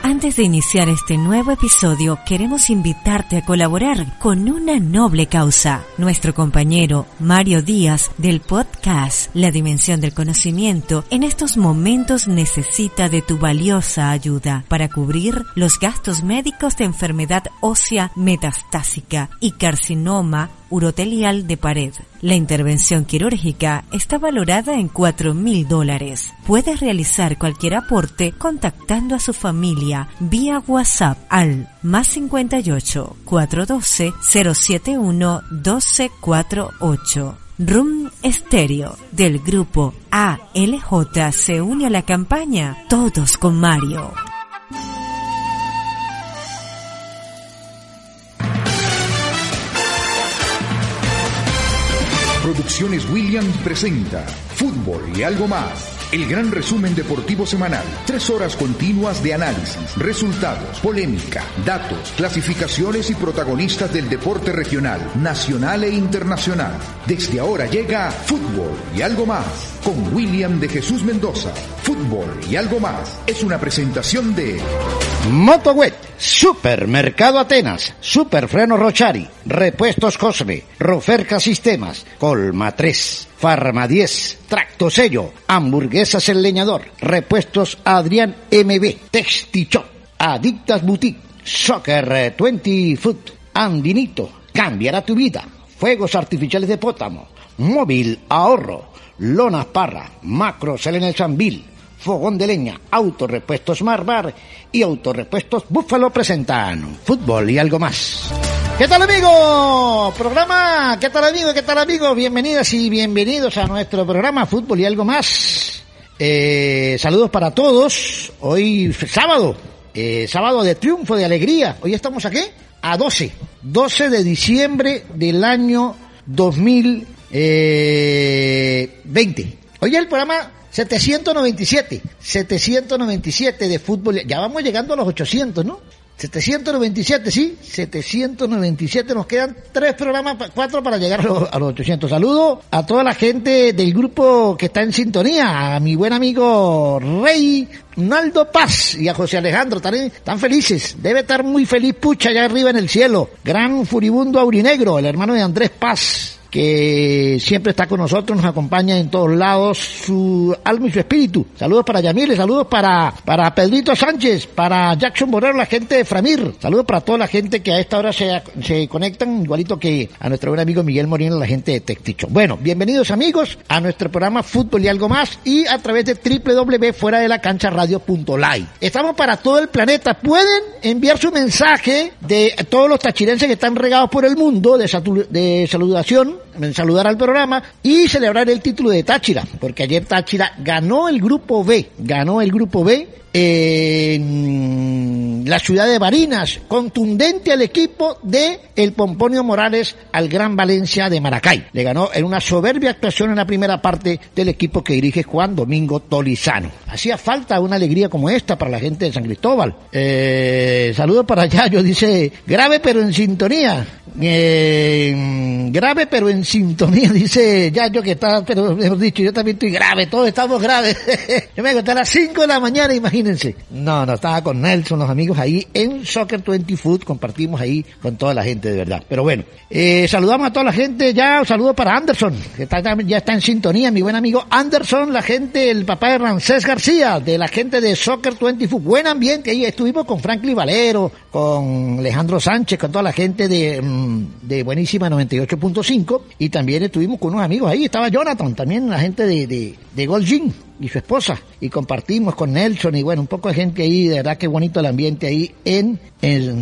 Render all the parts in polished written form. Antes de iniciar este nuevo episodio, queremos invitarte a colaborar con una noble causa. Nuestro compañero Mario Díaz del podcast La Dimensión del Conocimiento en estos momentos necesita de tu valiosa ayuda para cubrir los gastos médicos de enfermedad ósea metastásica y carcinoma urotelial de pared. La intervención quirúrgica está valorada en $4,000. Puedes realizar cualquier aporte contactando a su familia vía WhatsApp al +58 412 071 1248. Room Stereo del grupo ALJ se une a la campaña Todos con Mario. Producciones William presenta Fútbol y algo más, el gran resumen deportivo semanal. 3 horas continuas de análisis, resultados, polémica, datos, clasificaciones y protagonistas del deporte regional, nacional e internacional. Desde ahora llega Fútbol y algo más con William de Jesús Mendoza. Fútbol y algo más es una presentación de Motowec, Supermercado Atenas, Superfreno Rochari, Repuestos Cosme, Roferca Sistemas, Colma 3, Farma 10, Tractosello, Hamburguesas El Leñador, Repuestos Adrián MB, Texti Chop, Adictas Boutique, Soccer Twenty Foot, Andinito, Cambiará tu Vida, Fuegos Artificiales de Pótamo, Móvil Ahorro, Lonas Parra, Macros en el Sambil, Fogón de Leña, Autorepuestos Marbar y Autorepuestos Búfalo presentan Fútbol y algo más. ¿Qué tal, amigos? Programa, ¿qué tal, amigos? ¿Qué tal, amigos? Bienvenidas y bienvenidos a nuestro programa Fútbol y algo más. Saludos para todos. Hoy sábado, sábado de triunfo, de alegría. Hoy estamos aquí a 12 de diciembre del año 2020. Hoy es el programa 797 de fútbol. Ya vamos llegando a los 800, ¿no? 797, sí, 797, nos quedan 3 programas, 4 para llegar a los 800. Saludo a toda la gente del grupo que está en sintonía, a mi buen amigo Reinaldo Paz y a José Alejandro, están felices, debe estar muy feliz Pucha allá arriba en el cielo, gran furibundo aurinegro, el hermano de Andrés Paz, que siempre está con nosotros, nos acompaña en todos lados, su alma y su espíritu. Saludos para Yamile, saludos para Pedrito Sánchez, para Jackson Borrero, la gente de Framir, saludos para toda la gente que a esta hora se conectan, igualito que a nuestro buen amigo Miguel Moreno, la gente de Texticho. Bueno, bienvenidos amigos a nuestro programa Fútbol y algo más, y a través de www.fueradelachancharadio.live. Estamos para todo el planeta, pueden enviar su mensaje de todos los tachirenses que están regados por el mundo, de saludación, en saludar al programa y celebrar el título de Táchira, porque ayer Táchira ganó el grupo B en la ciudad de Barinas, contundente al equipo de el Pomponio Morales, al Gran Valencia de Maracay. Le ganó en una soberbia actuación en la primera parte del equipo que dirige Juan Domingo Tolisano. Hacía falta una alegría como esta para la gente de San Cristóbal. Saludos para Yayo, dice, grave pero en sintonía. Grave pero en sintonía, dice Yayo, que está, pero mejor dicho, yo también estoy grave, todos estamos graves. Yo me acosté a las 5 de la mañana, imagínense. No, estaba con Nelson, los amigos ahí en Soccer Twenty Foot, compartimos ahí con toda la gente, de verdad. Pero bueno, saludamos a toda la gente ya, un saludo para Anderson, que ya está en sintonía, mi buen amigo Anderson, la gente, el papá de Ramsés García, de la gente de Soccer Twenty Foot, buen ambiente, ahí estuvimos con Franklin Valero, con Alejandro Sánchez, con toda la gente de Buenísima 98.5, y también estuvimos con unos amigos ahí, estaba Jonathan, también la gente de Gold Gym y su esposa, y compartimos con Nelson, y bueno, un poco de gente ahí, de verdad que bonito el ambiente ahí en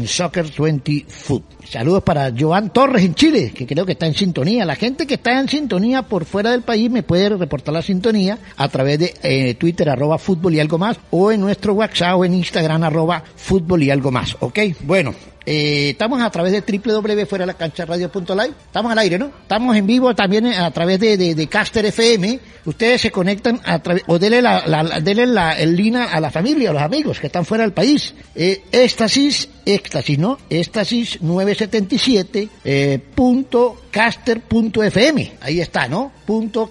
Soccer 20 Foot. Saludos para Joan Torres en Chile, que creo que está en sintonía. La gente que está en sintonía por fuera del país me puede reportar la sintonía a través de Twitter, @Fútbol y algo más, o en nuestro WhatsApp o en Instagram, @Fútbol y algo más, ¿ok? Bueno, estamos a través de www.fueralacancharadio.live, estamos al aire, ¿no? Estamos en vivo también a través de Caster FM. Ustedes se conectan a través, o denle el link a la familia, a los amigos que están fuera del país. Éxtasis 977 .caster.fm, ahí está, ¿no?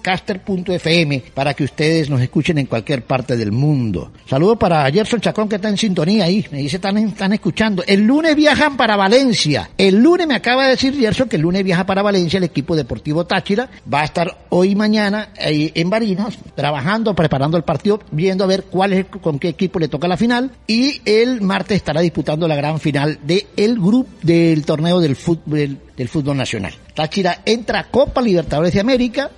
.caster.fm, para que ustedes nos escuchen en cualquier parte del mundo. Saludos para Gerson Chacón, que está en sintonía ahí, me dice, están escuchando. El lunes viajan para Valencia, el lunes me acaba de decir Gerson que el lunes viaja para Valencia el equipo Deportivo Táchira, va a estar hoy y mañana en Barinas, trabajando, preparando el partido, viendo a ver con qué equipo le toca la final, y el martes estará disputando la gran final del grupo del torneo del fútbol nacional. Táchira entra a Copa Libertadores de América,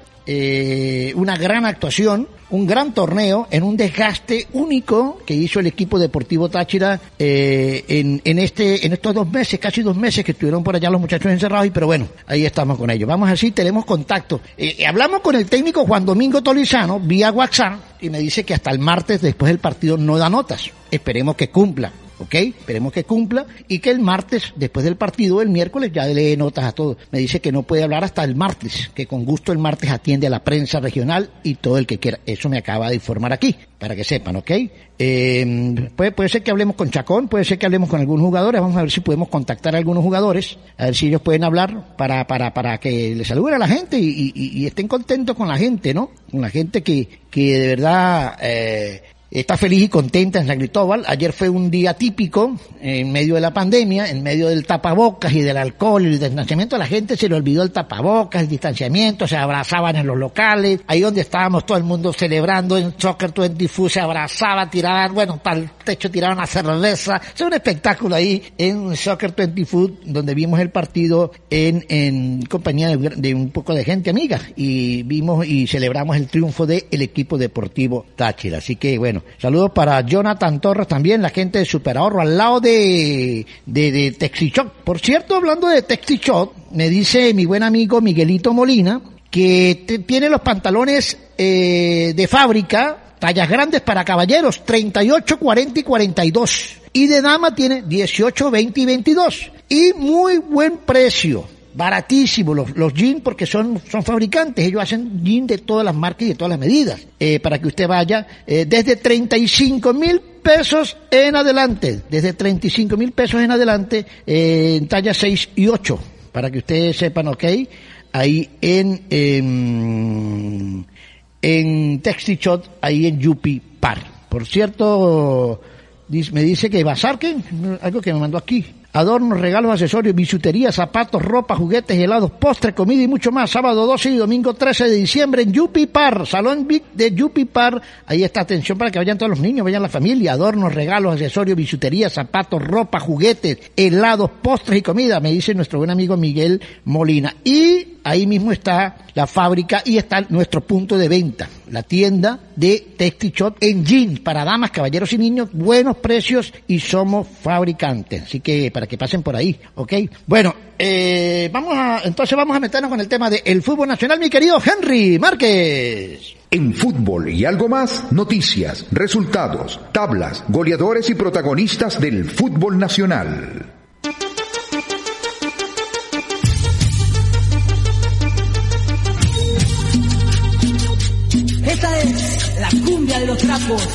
una gran actuación, un gran torneo en un desgaste único que hizo el equipo Deportivo Táchira en estos 2 meses, casi 2 meses que estuvieron por allá los muchachos encerrados, y pero bueno, ahí estamos con ellos. Vamos así, tenemos contacto. Hablamos con el técnico Juan Domingo Tolisano vía WhatsApp y me dice que hasta el martes después del partido no da notas. Esperemos que cumpla. Ok, esperemos que cumpla y que el martes, después del partido, el miércoles, ya le dé notas a todos. Me dice que no puede hablar hasta el martes, que con gusto el martes atiende a la prensa regional y todo el que quiera. Eso me acaba de informar aquí, para que sepan, ok. Puede ser que hablemos con Chacón, puede ser que hablemos con algunos jugadores, vamos a ver si podemos contactar a algunos jugadores, a ver si ellos pueden hablar para que les saluden a la gente y estén contentos con la gente, ¿no? Con la gente que de verdad... Está feliz y contenta en San Cristóbal. Ayer fue un día típico, en medio de la pandemia, en medio del tapabocas y del alcohol y del distanciamiento. A la gente se le olvidó el tapabocas, el distanciamiento, se abrazaban en los locales. Ahí donde estábamos todo el mundo celebrando en Soccer 20 Foot, se abrazaba, tiraban, bueno, para el techo tiraban la cerveza. Es un espectáculo ahí en Soccer 20 Foot, donde vimos el partido en compañía de un poco de gente amiga. Y vimos y celebramos el triunfo del equipo Deportivo Táchira. Así que, bueno, saludos para Jonathan Torres también, la gente de Superahorro, al lado de Texti Chop. Por cierto, hablando de Texti Chop, me dice mi buen amigo Miguelito Molina que tiene los pantalones de fábrica, tallas grandes para caballeros, 38, 40 y 42. Y de dama tiene 18, 20 y 22. Y muy buen precio. Baratísimo los jeans, porque son fabricantes, ellos hacen jeans de todas las marcas y de todas las medidas, para que usted vaya desde 35,000 pesos en adelante, en talla 6 y 8, para que ustedes sepan, ok, ahí en Texti Chop, ahí en Yupi Par. Por cierto, me dice que Bazar, que algo que me mandó aquí, adornos, regalos, accesorios, bisutería, zapatos, ropa, juguetes, helados, postres, comida y mucho más. Sábado 12 y domingo 13 de diciembre en Yupi Par, Salón Big de Yupi Par. Ahí está, atención para que vayan todos los niños, vayan la familia. Adornos, regalos, accesorios, bisutería, zapatos, ropa, juguetes, helados, postres y comida, me dice nuestro buen amigo Miguel Molina. Y ahí mismo está la fábrica y está nuestro punto de venta, la tienda de Texti Chop en jeans para damas, caballeros y niños. Buenos precios y somos fabricantes. Así que para que pasen por ahí, ¿ok? Bueno, vamos a meternos con el tema del fútbol nacional, mi querido Henry Márquez. En Fútbol y algo más, noticias, resultados, tablas, goleadores y protagonistas del fútbol nacional. Esta es la cumbia de los trapos.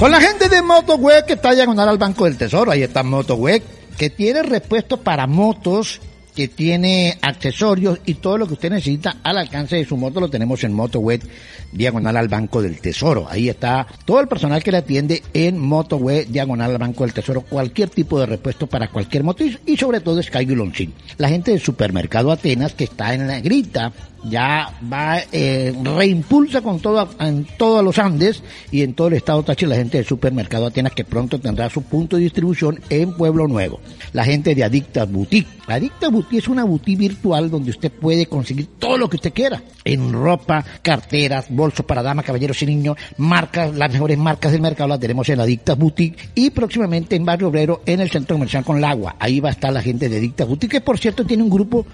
Con la gente de Motowec, que está diagonal al Banco del Tesoro, ahí está Motowec, que tiene repuestos para motos, que tiene accesorios y todo lo que usted necesita al alcance de su moto lo tenemos en Motowec, diagonal al Banco del Tesoro. Ahí está todo el personal que le atiende en Motowec, diagonal al Banco del Tesoro. Cualquier tipo de repuesto para cualquier moto y sobre todo Sky Guloncín. La gente del Supermercado Atenas, que está en la grita ya va, reimpulsa con todo, en todos los Andes y en todo el estado Táchira, la gente del Supermercado Atenas, que pronto tendrá su punto de distribución en Pueblo Nuevo. La gente de Adictas Boutique. Adictas Boutique es una boutique virtual donde usted puede conseguir todo lo que usted quiera, en ropa, carteras, bolsos para damas, caballeros y niños, marcas, las mejores marcas del mercado las tenemos en Adictas Boutique, y próximamente en Barrio Obrero, en el centro comercial con el agua. Ahí va a estar la gente de Adictas Boutique, que por cierto tiene un grupo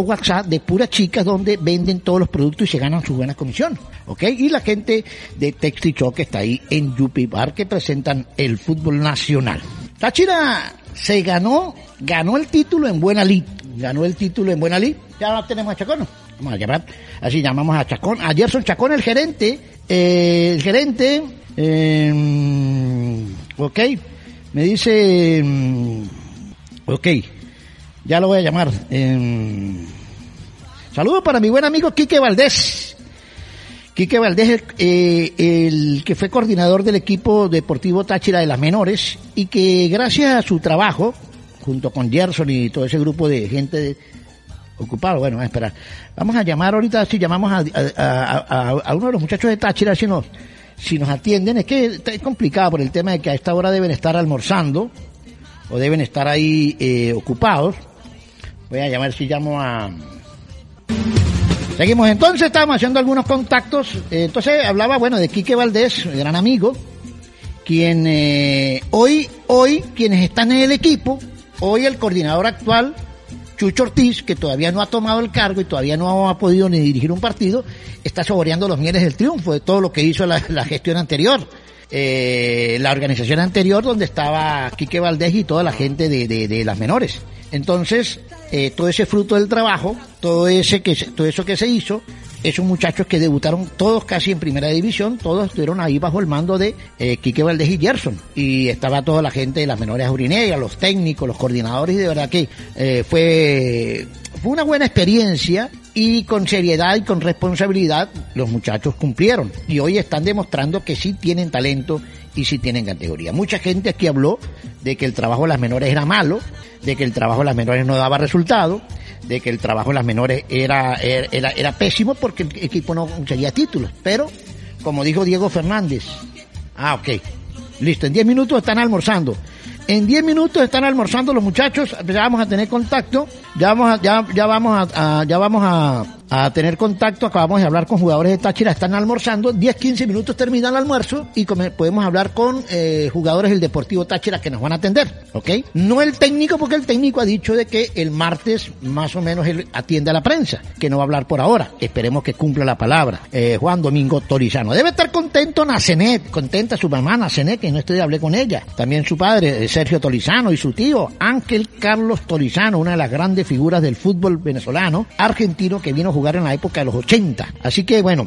WhatsApp de puras chicas donde venden todos los productos y se ganan su buena comisión, ¿ok? Y la gente de Texti Chop, que está ahí en Yupi Bar, que presentan el fútbol nacional. Táchira se ganó el título en buena lid, ya tenemos a Chacón, vamos a llamar, así llamamos a Chacón, a Gerson Chacón, el gerente, ok, me dice, ok, ya lo voy a llamar, saludos para mi buen amigo Quique Valdés. Quique Valdés, el que fue coordinador del equipo Deportivo Táchira de las menores, y que gracias a su trabajo, junto con Gerson y todo ese grupo de gente ocupado, bueno, espera, vamos a llamar ahorita, si llamamos a uno de los muchachos de Táchira, si nos atienden, es que es complicado por el tema de que a esta hora deben estar almorzando, o deben estar ahí ocupados. Voy a llamar, si llamo a... Seguimos entonces, estábamos haciendo algunos contactos, entonces hablaba, bueno, de Quique Valdés, gran amigo, quien hoy quienes están en el equipo, hoy el coordinador actual, Chucho Ortiz, que todavía no ha tomado el cargo y todavía no ha podido ni dirigir un partido, está saboreando los mieles del triunfo de todo lo que hizo la gestión anterior, la organización anterior donde estaba Quique Valdés y toda la gente de las menores. Entonces, todo ese fruto del trabajo, todo eso que se hizo, esos muchachos que debutaron todos casi en primera división, todos estuvieron ahí bajo el mando de Quique Valdés y Gerson, y estaba toda la gente de las menores aurinegras, los técnicos, los coordinadores, y de verdad que fue una buena experiencia, y con seriedad y con responsabilidad los muchachos cumplieron, y hoy están demostrando que sí tienen talento y sí tienen categoría. Mucha gente aquí habló de que el trabajo de las menores era malo, de que el trabajo de las menores no daba resultado, de que el trabajo de las menores era pésimo porque el equipo no conseguía títulos, pero como dijo Diego Fernández, ok, listo, en 10 minutos están almorzando los muchachos, ya vamos a tener contacto, ya vamos a tener contacto, acabamos de hablar con jugadores de Táchira, están almorzando, 10-15 minutos termina el almuerzo y podemos hablar con jugadores del Deportivo Táchira que nos van a atender, ¿ok? No el técnico, porque el técnico ha dicho de que el martes más o menos él atiende a la prensa, que no va a hablar por ahora, esperemos que cumpla la palabra. Juan Domingo Tolisano, debe estar contento Nacenet, contenta su mamá Nacenet, que no estoy, hablé con ella, también su padre Sergio Tolisano y su tío Ángel Carlos Tolisano, una de las grandes figuras del fútbol venezolano, argentino, que vino a jugar en la época de los 80, así que bueno,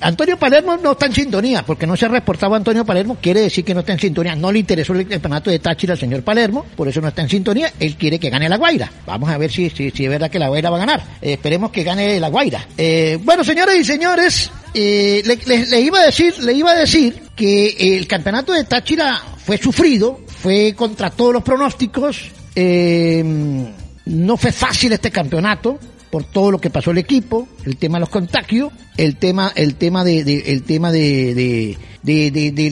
Antonio Palermo no está en sintonía, porque no se ha reportado Antonio Palermo, quiere decir que no está en sintonía, no le interesó el campeonato de Táchira al señor Palermo, por eso no está en sintonía, él quiere que gane La Guaira, vamos a ver si es verdad que La Guaira va a ganar, esperemos que gane La Guaira. Bueno, señores y señores, les iba a decir que el campeonato de Táchira fue sufrido, fue contra todos los pronósticos, no fue fácil este campeonato, por todo lo que pasó el equipo, el tema de los contagios, el tema de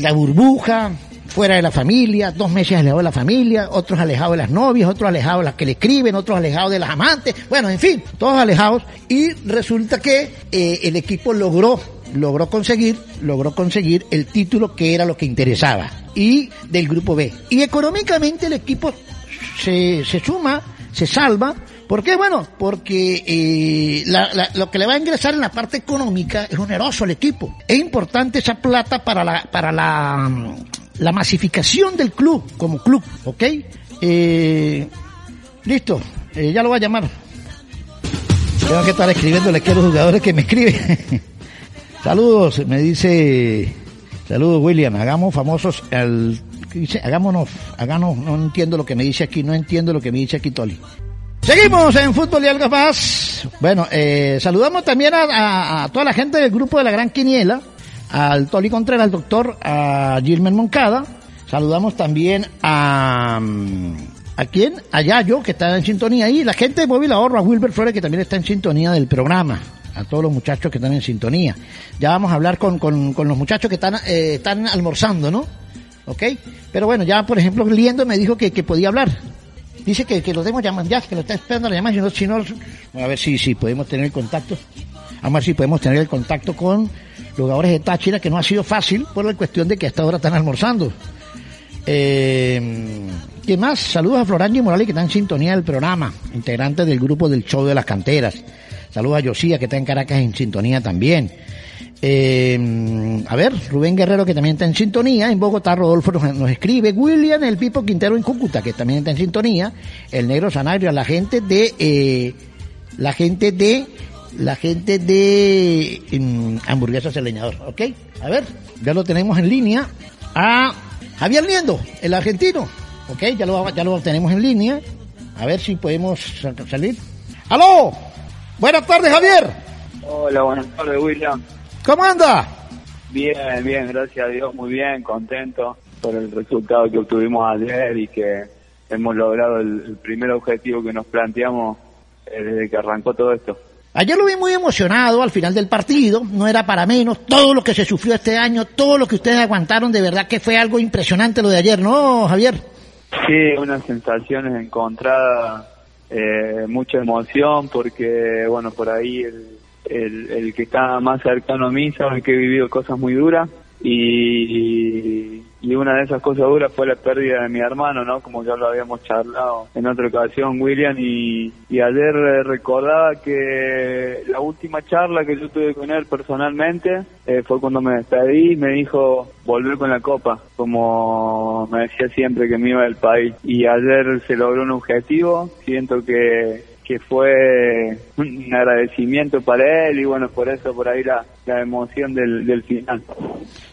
la burbuja, fuera de la familia, 2 meses alejado de la familia, otros alejados de las novias, otros alejados de las que le escriben, otros alejados de las amantes, bueno, en fin, todos alejados, y resulta que el equipo logró conseguir el título, que era lo que interesaba, y del grupo B, y económicamente el equipo se salva. ¿Por qué? Bueno, porque lo que le va a ingresar en la parte económica es oneroso al equipo. Es importante esa plata para la masificación del club como club, ¿ok? Listo, ya lo voy a llamar. Tengo que estar escribiéndole aquí a los jugadores que me escriben. Saludos, me dice... Saludos, William, hagamos famosos al... Hagámonos, no entiendo lo que me dice aquí, Toli. Seguimos en Fútbol y Algo Más. Bueno, saludamos también a toda la gente del grupo de la Gran Quiniela, al Toli Contreras, al doctor, a Gilmer Moncada. Saludamos también a ¿A quién? Allá yo, que está en sintonía ahí. La gente de Móvil Ahorro, a Wilber Flores, que también está en sintonía del programa. A todos los muchachos que están en sintonía. Ya vamos a hablar con los muchachos que están almorzando, ¿no? ¿Ok? Pero bueno, ya por ejemplo, Liendo me dijo que podía hablar. Dice que lo tengo llamando ya, que lo está esperando la llamada. A ver si podemos tener el contacto. Vamos a ver si podemos tener el contacto con los jugadores de Táchira, que no ha sido fácil por la cuestión de que hasta ahora están almorzando. ¿Qué más? Saludos a Florangi Morales, que está en sintonía del programa, integrante del grupo del show de las canteras. Saludos a Josía, que está en Caracas en sintonía también. A ver, Rubén Guerrero, que también está en sintonía. En Bogotá, Rodolfo nos escribe. William, el Pipo Quintero en Cúcuta, que también está en sintonía. El Negro Sanabria, la gente de Hamburguesas El Leñador. ¿Ok? A ver, ya lo tenemos en línea a Javier Liendo, el argentino. ¿Ok? Ya lo tenemos en línea. A ver si podemos salir. ¡Aló! Buenas tardes, Javier. Hola, buenas tardes, William. ¿Cómo anda? Bien, bien, gracias a Dios, muy bien, contento por el resultado que obtuvimos ayer y que hemos logrado el primer objetivo que nos planteamos desde que arrancó todo esto. Ayer lo vi muy emocionado al final del partido, no era para menos, todo lo que se sufrió este año, todo lo que ustedes aguantaron, de verdad que fue algo impresionante lo de ayer, ¿no, Javier? Sí, unas sensaciones encontradas. Mucha emoción porque, bueno, por ahí el que está más cercano a mí sabe que he vivido cosas muy duras y una de esas cosas duras fue la pérdida de mi hermano, ¿no? Como ya lo habíamos charlado en otra ocasión, William, y ayer recordaba que la última charla que yo tuve con él personalmente fue cuando me despedí y me dijo volver con la copa, como me decía siempre que me iba del país, y ayer se logró un objetivo. Siento que fue un agradecimiento para él y bueno, por eso, por ahí la emoción del final.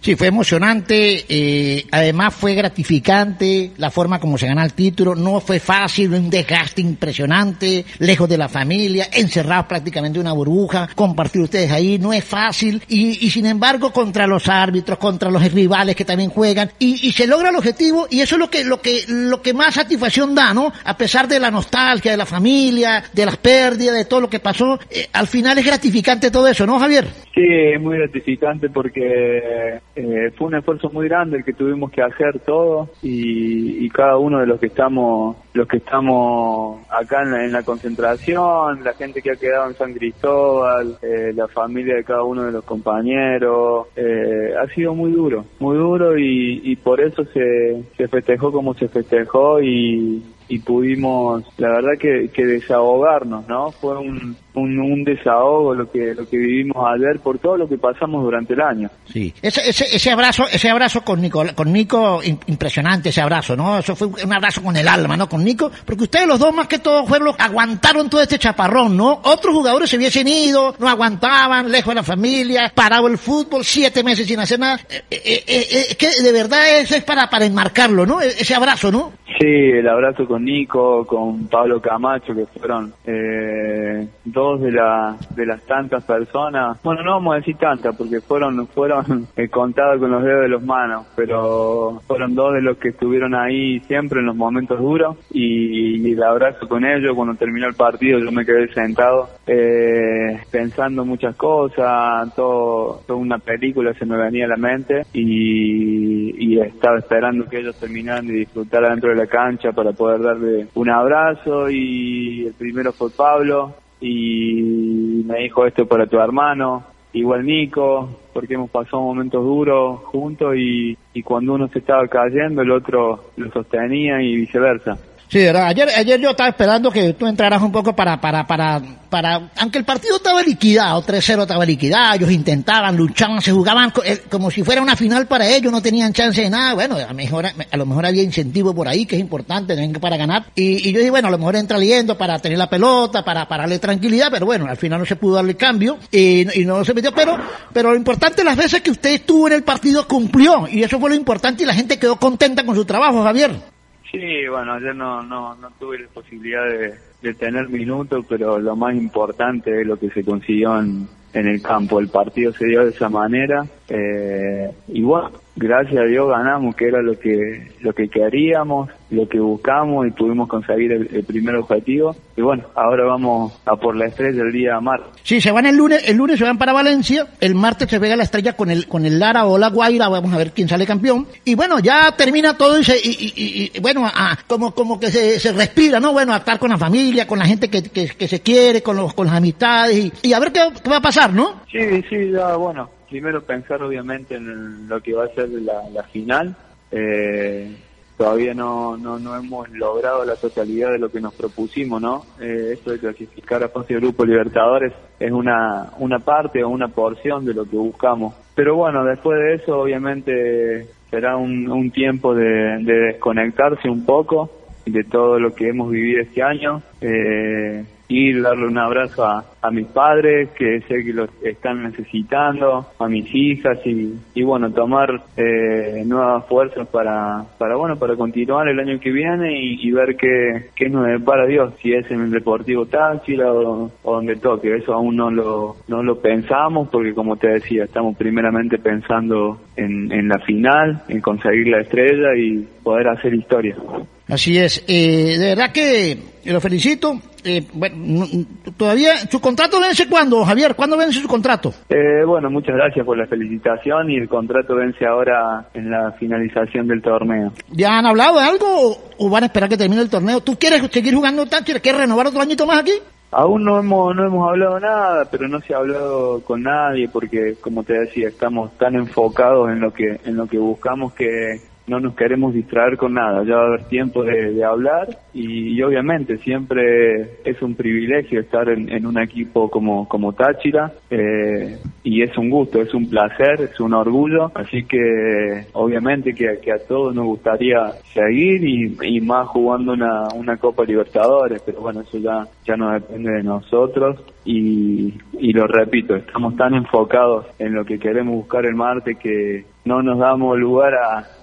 Sí, fue emocionante, además fue gratificante la forma como se gana el título, no fue fácil, un desgaste impresionante, lejos de la familia, encerrados prácticamente en una burbuja, compartir ustedes ahí, no es fácil, y sin embargo contra los árbitros, contra los rivales que también juegan, y se logra el objetivo, y eso es lo que más satisfacción da, ¿no? A pesar de la nostalgia, de la familia, de las pérdidas, de todo lo que pasó, al final es gratificante todo eso, ¿no, Javier? Sí, es muy gratificante porque fue un esfuerzo muy grande el que tuvimos que hacer todos y cada uno de los que estamos acá en la concentración, la gente que ha quedado en San Cristóbal, la familia de cada uno de los compañeros, ha sido muy duro y por eso se festejó como se festejó y pudimos, la verdad que desahogarnos, ¿no? Fue un desahogo lo que vivimos ayer por todo lo que pasamos durante el año. Sí, ese abrazo con Nico impresionante, ese abrazo, ¿no? Eso fue un abrazo con el alma, ¿no? Con Nico, porque ustedes los dos más que todos fueron los aguantaron todo este chaparrón, ¿no? Otros jugadores se hubiesen ido, no aguantaban, lejos de la familia, parado el fútbol, 7 meses sin hacer nada. Que de verdad eso es para enmarcarlo, ¿no? Ese abrazo, ¿no? Sí, el abrazo con Nico, con Pablo Camacho, que fueron dos de las tantas personas, bueno, no vamos a decir tantas porque fueron contadas con los dedos de los manos, pero fueron dos de los que estuvieron ahí siempre en los momentos duros y el abrazo con ellos. Cuando terminó el partido yo me quedé sentado pensando muchas cosas, toda una película se me venía a la mente y estaba esperando que ellos terminaran de disfrutar adentro de la cancha para poder darle un abrazo. Y el primero fue Pablo y me dijo esto para tu hermano, igual Nico, porque hemos pasado momentos duros juntos y cuando uno se estaba cayendo el otro lo sostenía y viceversa. Sí, de verdad. Ayer yo estaba esperando que tú entraras un poco para aunque el partido estaba liquidado, 3-0 estaba liquidado, ellos intentaban, luchaban, se jugaban como si fuera una final para ellos, no tenían chance de nada. Bueno, a lo mejor había incentivo por ahí, que es importante también para ganar. Y yo dije, bueno, a lo mejor entra Liendo para tener la pelota, para darle tranquilidad, pero bueno, al final no se pudo darle cambio y no se metió, pero lo importante, las veces que usted estuvo en el partido cumplió, y eso fue lo importante y la gente quedó contenta con su trabajo, Javier. Sí, bueno, ayer no tuve la posibilidad de tener minutos, pero lo más importante es lo que se consiguió en el campo. El partido se dio de esa manera Y bueno, gracias a Dios ganamos, que era lo que queríamos, lo que buscamos, y pudimos conseguir el primer objetivo. Y bueno, ahora vamos a por la estrella el día martes. Sí, se van el lunes se van para Valencia, el martes se pega la estrella con el Lara o La Guaira, vamos a ver quién sale campeón. Y bueno, ya termina todo y bueno, como que se respira, ¿no? Bueno, a estar con la familia, con la gente que se quiere, con las amistades y a ver qué va a pasar, ¿no? Sí, ya bueno. Primero pensar obviamente en lo que va a ser la final. Todavía no hemos logrado la totalidad de lo que nos propusimos, ¿no? Esto de clasificar a fase de grupo Libertadores es una parte o una porción de lo que buscamos. Pero bueno, después de eso obviamente será un tiempo de desconectarse un poco de todo lo que hemos vivido este año. Ir darle un abrazo a mis padres, que sé que los están necesitando, a mis hijas y bueno, tomar nuevas fuerzas para continuar el año que viene y ver qué nos depara Dios, si es en el Deportivo Táchira o donde toque. Eso aún no lo pensamos, porque como te decía, estamos primeramente pensando en la final, en conseguir la estrella y poder hacer historia. Así es, de verdad que lo felicito. Bueno, todavía, ¿su contrato vence cuándo, Javier? ¿Cuándo vence su contrato? Bueno, muchas gracias por la felicitación, y el contrato vence ahora en la finalización del torneo. ¿Ya han hablado de algo o van a esperar que termine el torneo? ¿Tú quieres seguir jugando Táchira? ¿Quieres renovar otro añito más aquí? Aún no hemos hablado nada, pero no se ha hablado con nadie, porque como te decía, estamos tan enfocados en lo que buscamos que no nos queremos distraer con nada. Ya va a haber tiempo de hablar y obviamente siempre es un privilegio estar en un equipo como Táchira, y es un gusto, es un placer, es un orgullo, así que obviamente que a todos nos gustaría seguir y más jugando una Copa Libertadores, pero bueno, eso ya no depende de nosotros. Y lo repito, estamos tan enfocados en lo que queremos buscar el martes que no nos damos lugar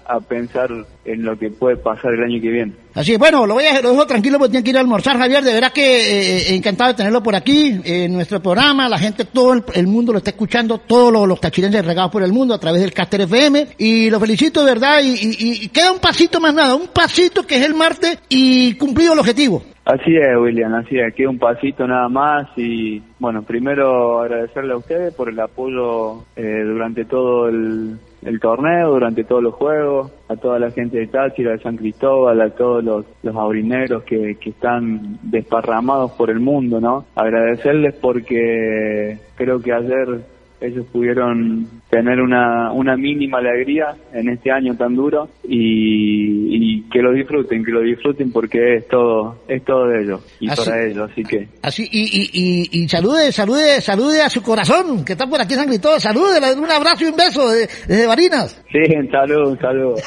a pensar en lo que puede pasar el año que viene. Así es, bueno, lo dejo tranquilo porque tiene que ir a almorzar, Javier. De verdad que encantado de tenerlo por aquí, en nuestro programa. La gente, todo el mundo lo está escuchando, todos los tachirenses regados por el mundo a través del Caster FM. Y lo felicito, de verdad. Y queda un pasito más nada, un pasito que es el martes y cumplido el objetivo. Así es, William, así es, queda un pasito nada más y bueno, primero agradecerle a ustedes por el apoyo durante todo el torneo, durante todos los juegos, a toda la gente de Táchira, de San Cristóbal, a todos los aurineros que están desparramados por el mundo, ¿no? Agradecerles porque creo que ayer ellos pudieron tener una mínima alegría en este año tan duro y que lo disfruten porque es todo de ellos y así, para ellos, así que así y salude a su corazón que está por aquí en San Cristóbal, salude, un abrazo y un beso desde Barinas. Sí, un saludo.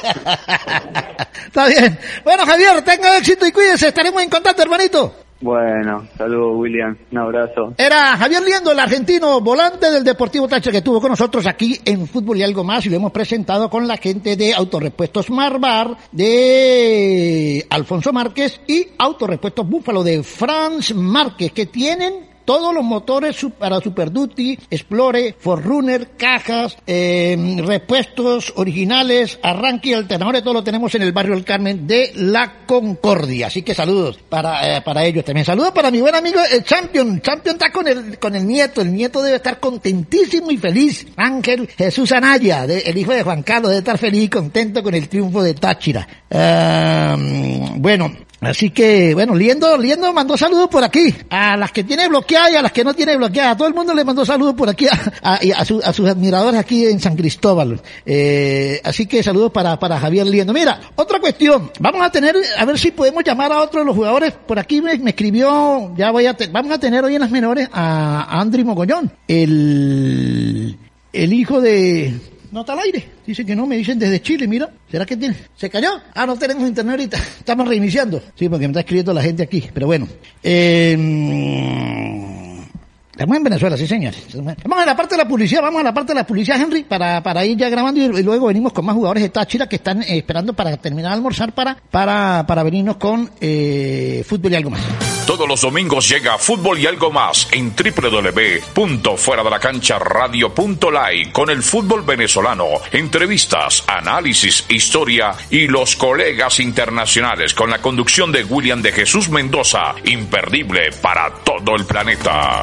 Está bien. Bueno, Javier, tenga éxito y cuídese, estaremos en contacto, hermanito. Bueno, saludos, William, un abrazo. Era Javier Liendo, el argentino volante del Deportivo Táchira, que estuvo con nosotros aquí en Fútbol y Algo Más, y lo hemos presentado con la gente de Autorepuestos Marbar de Alfonso Márquez y Autorepuestos Búfalo de Franz Márquez, que tienen todos los motores para Super Duty, Explore, Forerunner, cajas, repuestos originales, arranque y alternadores, todo lo tenemos en el barrio El Carmen de La Concordia. Así que saludos para ellos también. Saludos para mi buen amigo el Champion. Champion está con el nieto. El nieto debe estar contentísimo y feliz. Ángel Jesús Anaya, el hijo de Juan Carlos, debe estar feliz y contento con el triunfo de Táchira. Bueno, así que, bueno, Liendo mandó saludos por aquí, a las que tiene bloqueadas y a las que no tiene bloqueadas, a todo el mundo le mandó saludos por aquí, a sus admiradores aquí en San Cristóbal, así que saludos para Javier Liendo. Mira, otra cuestión, vamos a tener, a ver si podemos llamar a otro de los jugadores, por aquí me escribió, vamos a tener hoy en las menores a Andri Mogollón, el hijo de... No está al aire, dicen que no, me dicen desde Chile, mira, ¿será que tiene? ¿Se cayó? Ah, no tenemos internet ahorita, estamos reiniciando. Sí, porque me está escribiendo la gente aquí, pero bueno. Estamos en Venezuela, sí, señores. Vamos a la parte de la publicidad, Henry, para ir ya grabando y luego venimos con más jugadores de Táchira que están esperando para terminar de almorzar para venirnos con Fútbol y Algo Más. Todos los domingos llega Fútbol y algo más en www.fueradelacancharadio.live con el fútbol venezolano, entrevistas, análisis, historia y los colegas internacionales con la conducción de William de Jesús Mendoza, imperdible para todo el planeta.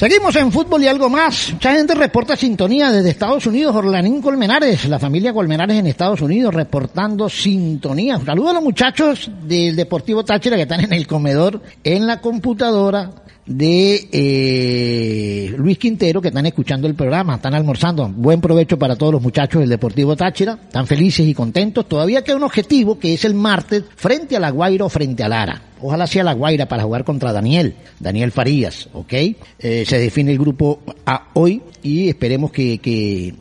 Seguimos en Fútbol y algo más. Mucha gente reporta sintonía desde Estados Unidos. Orlanín Colmenares, la familia Colmenares en Estados Unidos reportando sintonía. Saludos a los muchachos del Deportivo Táchira que están en el comedor, en la computadora de Luis Quintero, que están escuchando el programa, están almorzando. Buen provecho para todos los muchachos del Deportivo Táchira, están felices y contentos. Todavía queda un objetivo que es el martes frente a La Guaira o frente a Lara. Ojalá sea La Guaira para jugar contra Daniel Farías, ¿ok? Se define el grupo A hoy y esperemos que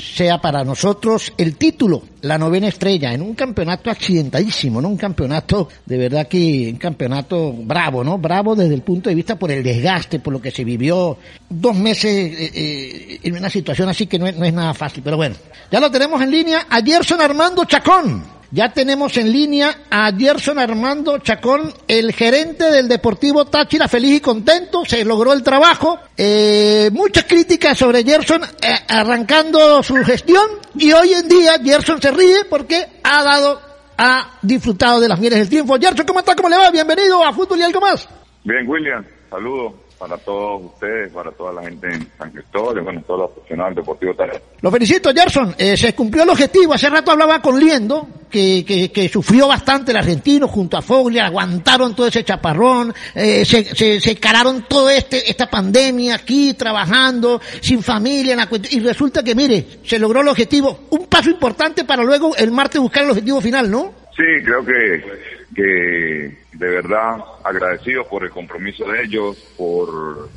sea para nosotros el título, la novena estrella, en un campeonato accidentadísimo, ¿no? Un campeonato, de verdad que un campeonato bravo, ¿no? Bravo desde el punto de vista por el desgaste, por lo que se vivió 2 meses en una situación así que no es nada fácil, pero bueno. Ya lo tenemos en línea a Gerson Armando Chacón. Ya tenemos en línea a Gerson Armando Chacón, el gerente del Deportivo Táchira, feliz y contento, se logró el trabajo. Muchas críticas sobre Gerson arrancando su gestión, y hoy en día Gerson se ríe porque ha disfrutado de las mieles del triunfo. Gerson, ¿cómo está? ¿Cómo le va? Bienvenido a Fútbol y algo más. Bien, William, saludos para todos ustedes, para toda la gente en San Cristóbal, bueno, todos los profesionales deportivos Táchira. Lo felicito, Gerson. Se cumplió el objetivo. Hace rato hablaba con Liendo, que sufrió bastante el argentino junto a Foglia, aguantaron todo ese chaparrón, se cararon toda esta pandemia aquí, trabajando, sin familia, en la cuestión, y resulta que, mire, se logró el objetivo. Un paso importante para luego el martes buscar el objetivo final, ¿no? Sí, creo que de verdad agradecidos por el compromiso de ellos, por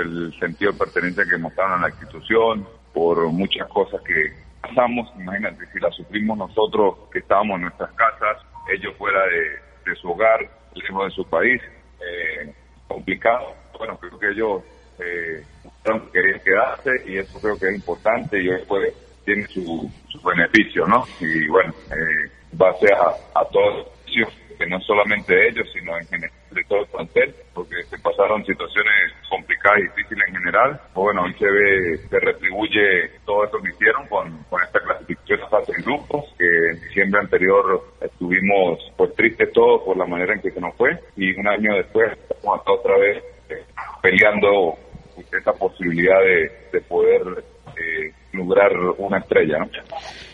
el sentido de pertenencia que mostraron a la institución, por muchas cosas que pasamos. Imagínate, si las sufrimos nosotros que estábamos en nuestras casas, ellos fuera de su hogar, lejos de su país, complicado. Bueno, creo que ellos mostraron que querían quedarse y eso creo que es importante y después tiene su beneficio, ¿no? Y bueno, base a todos, que no solamente de ellos, sino en general de todo el plantel, porque se pasaron situaciones complicadas y difíciles en general. Bueno, hoy se retribuye todo esto que hicieron con esta clasificación a fase de grupos, que en diciembre anterior estuvimos pues tristes todos por la manera en que se nos fue, y un año después estamos acá otra vez peleando esa posibilidad de poder lograr una estrella, ¿no?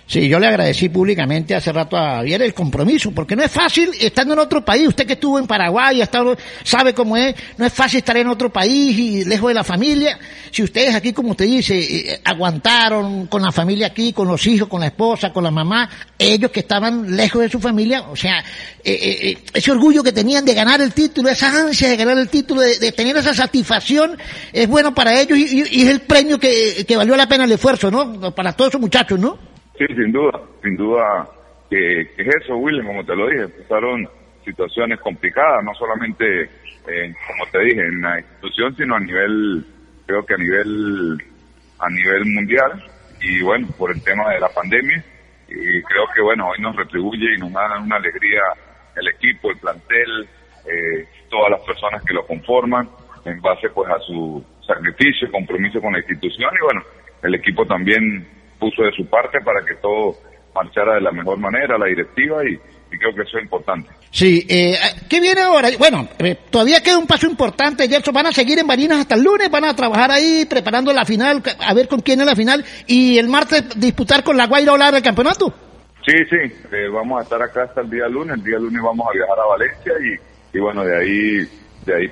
Sí, yo le agradecí públicamente hace rato a Javier el compromiso, porque no es fácil estando en otro país. Usted que estuvo en Paraguay, ha estado, sabe cómo es, no es fácil estar en otro país y lejos de la familia. Si ustedes aquí, como usted dice, aguantaron con la familia aquí, con los hijos, con la esposa, con la mamá, ellos que estaban lejos de su familia, o sea, ese orgullo que tenían de ganar el título, esas ansias de ganar el título, de tener esa satisfacción, es bueno para ellos y es el premio que valió la pena el esfuerzo, ¿no? Para todos esos muchachos, ¿no? Sí, sin duda que es eso, William, como te lo dije, pasaron situaciones complicadas, no solamente, como te dije, en la institución, sino creo que a nivel mundial, y bueno, por el tema de la pandemia, y creo que bueno, hoy nos retribuye y nos da una alegría el equipo, el plantel, todas las personas que lo conforman, en base pues a su sacrificio, compromiso con la institución, y bueno, el equipo también puso de su parte para que todo marchara de la mejor manera, la directiva, y creo que eso es importante. Sí, ¿qué viene ahora? Bueno, todavía queda un paso importante, Gerson, van a seguir en Barinas hasta el lunes, van a trabajar ahí preparando la final, a ver con quién es la final, y el martes disputar con La Guaira o Lara el campeonato. Sí, vamos a estar acá hasta el día lunes vamos a viajar a Valencia, y bueno, de ahí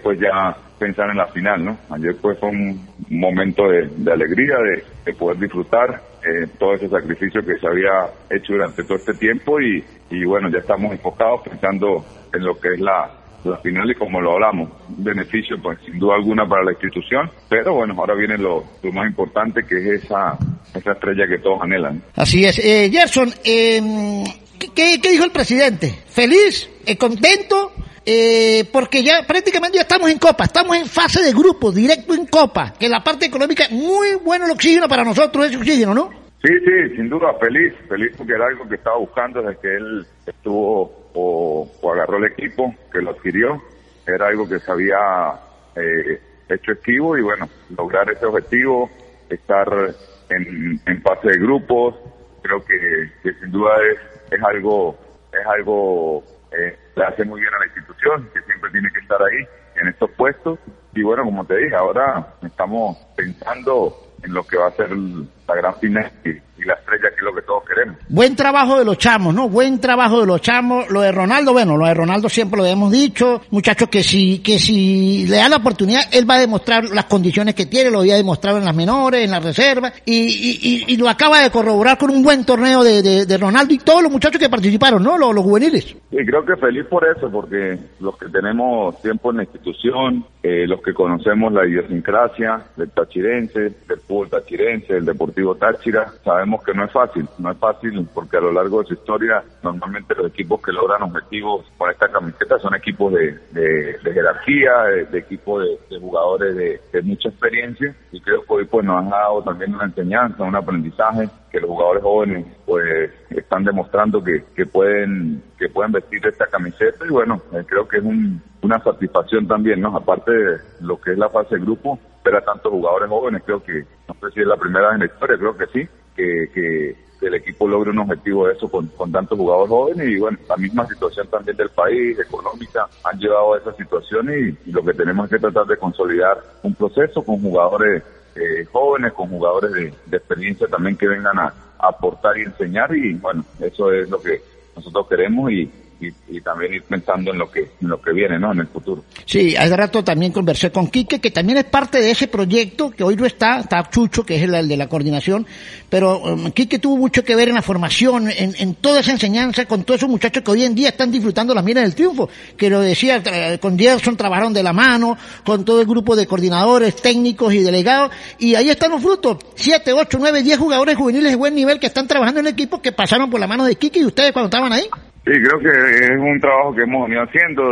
pues ya pensar en la final, ¿no? Ayer pues fue un momento de alegría, de poder disfrutar todo ese sacrificio que se había hecho durante todo este tiempo, y bueno, ya estamos enfocados pensando en lo que es la final, y como lo hablamos, un beneficio pues sin duda alguna para la institución, pero bueno, ahora viene lo más importante, que es esa estrella que todos anhelan. Así es. Gerson, ¿qué dijo el presidente? ¿Feliz? ¿Contento? Porque ya prácticamente ya estamos en Copa, estamos en fase de grupo, directo en Copa, que la parte económica, muy bueno el oxígeno para nosotros, ese oxígeno, ¿no? Sí, sí, sin duda, feliz porque era algo que estaba buscando desde que él estuvo o agarró el equipo, que lo adquirió, era algo que se había hecho esquivo y bueno, lograr ese objetivo, estar en fase de grupos, creo que sin duda es algo que hace muy bien a la institución, que siempre tiene que estar ahí en estos puestos y bueno, como te dije, ahora estamos pensando en lo que va a ser la gran final y la estrella, que es lo que todos queremos. Buen trabajo de los chamos, ¿no? Buen trabajo de los chamos. Lo de Ronaldo, bueno, siempre lo hemos dicho. Muchachos, que si le dan la oportunidad, él va a demostrar las condiciones que tiene, lo había demostrado en las menores, en las reservas, y lo acaba de corroborar con un buen torneo de Ronaldo y todos los muchachos que participaron, ¿no? Los juveniles. Sí, creo que feliz por eso, porque los que tenemos tiempo en la institución, los que conocemos la idiosincrasia del tachirense, del fútbol tachirense, del Deportivo Táchira, sabemos que no es fácil porque a lo largo de su historia normalmente los equipos que logran objetivos con esta camiseta son equipos de jerarquía, de equipos de jugadores de mucha experiencia y creo que hoy pues nos han dado también una enseñanza, un aprendizaje que los jugadores jóvenes pues están demostrando que pueden vestir esta camiseta y bueno, creo que es una satisfacción también, ¿no? Aparte de lo que es la fase de grupo, ver a tantos jugadores jóvenes, creo que, no sé si es la primera vez en la historia, creo que sí, que el equipo logre un objetivo de eso con tantos jugadores jóvenes y bueno, la misma situación también del país, económica, han llevado a esa situación y lo que tenemos es que tratar de consolidar un proceso con jugadores jóvenes, con jugadores de experiencia también que vengan a aportar y enseñar y bueno, eso es lo que nosotros queremos y también ir pensando en lo que viene, ¿no? En el futuro. Sí, hace rato también conversé con Quique, que también es parte de ese proyecto, que hoy no está Chucho, que es el de la coordinación, pero Quique tuvo mucho que ver en la formación, en toda esa enseñanza, con todos esos muchachos que hoy en día están disfrutando las minas del triunfo, que lo decía, con Gerson trabajaron de la mano, con todo el grupo de coordinadores, técnicos y delegados, y ahí están los frutos, 7, 8, 9, 10 jugadores juveniles de buen nivel que están trabajando en el equipo, que pasaron por la mano de Quique y ustedes cuando estaban ahí. Sí, creo que es un trabajo que hemos venido haciendo.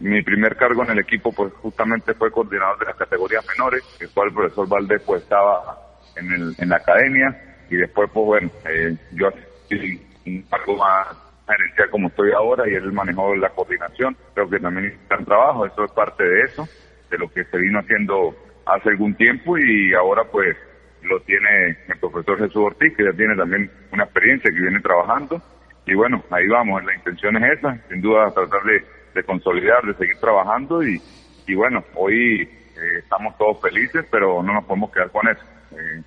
Mi primer cargo en el equipo pues justamente fue coordinador de las categorías menores, el cual el profesor Valdés pues estaba en la academia y después pues bueno, yo hice un cargo más gerencial como estoy ahora y él manejó la coordinación. Creo que también hizo un gran trabajo, eso es parte de eso, de lo que se vino haciendo hace algún tiempo y ahora pues lo tiene el profesor Jesús Ortiz, que ya tiene también una experiencia que viene trabajando. Y bueno, ahí vamos, la intención es esa, sin duda tratar de consolidar, de seguir trabajando y bueno, hoy estamos todos felices, pero no nos podemos quedar con eso.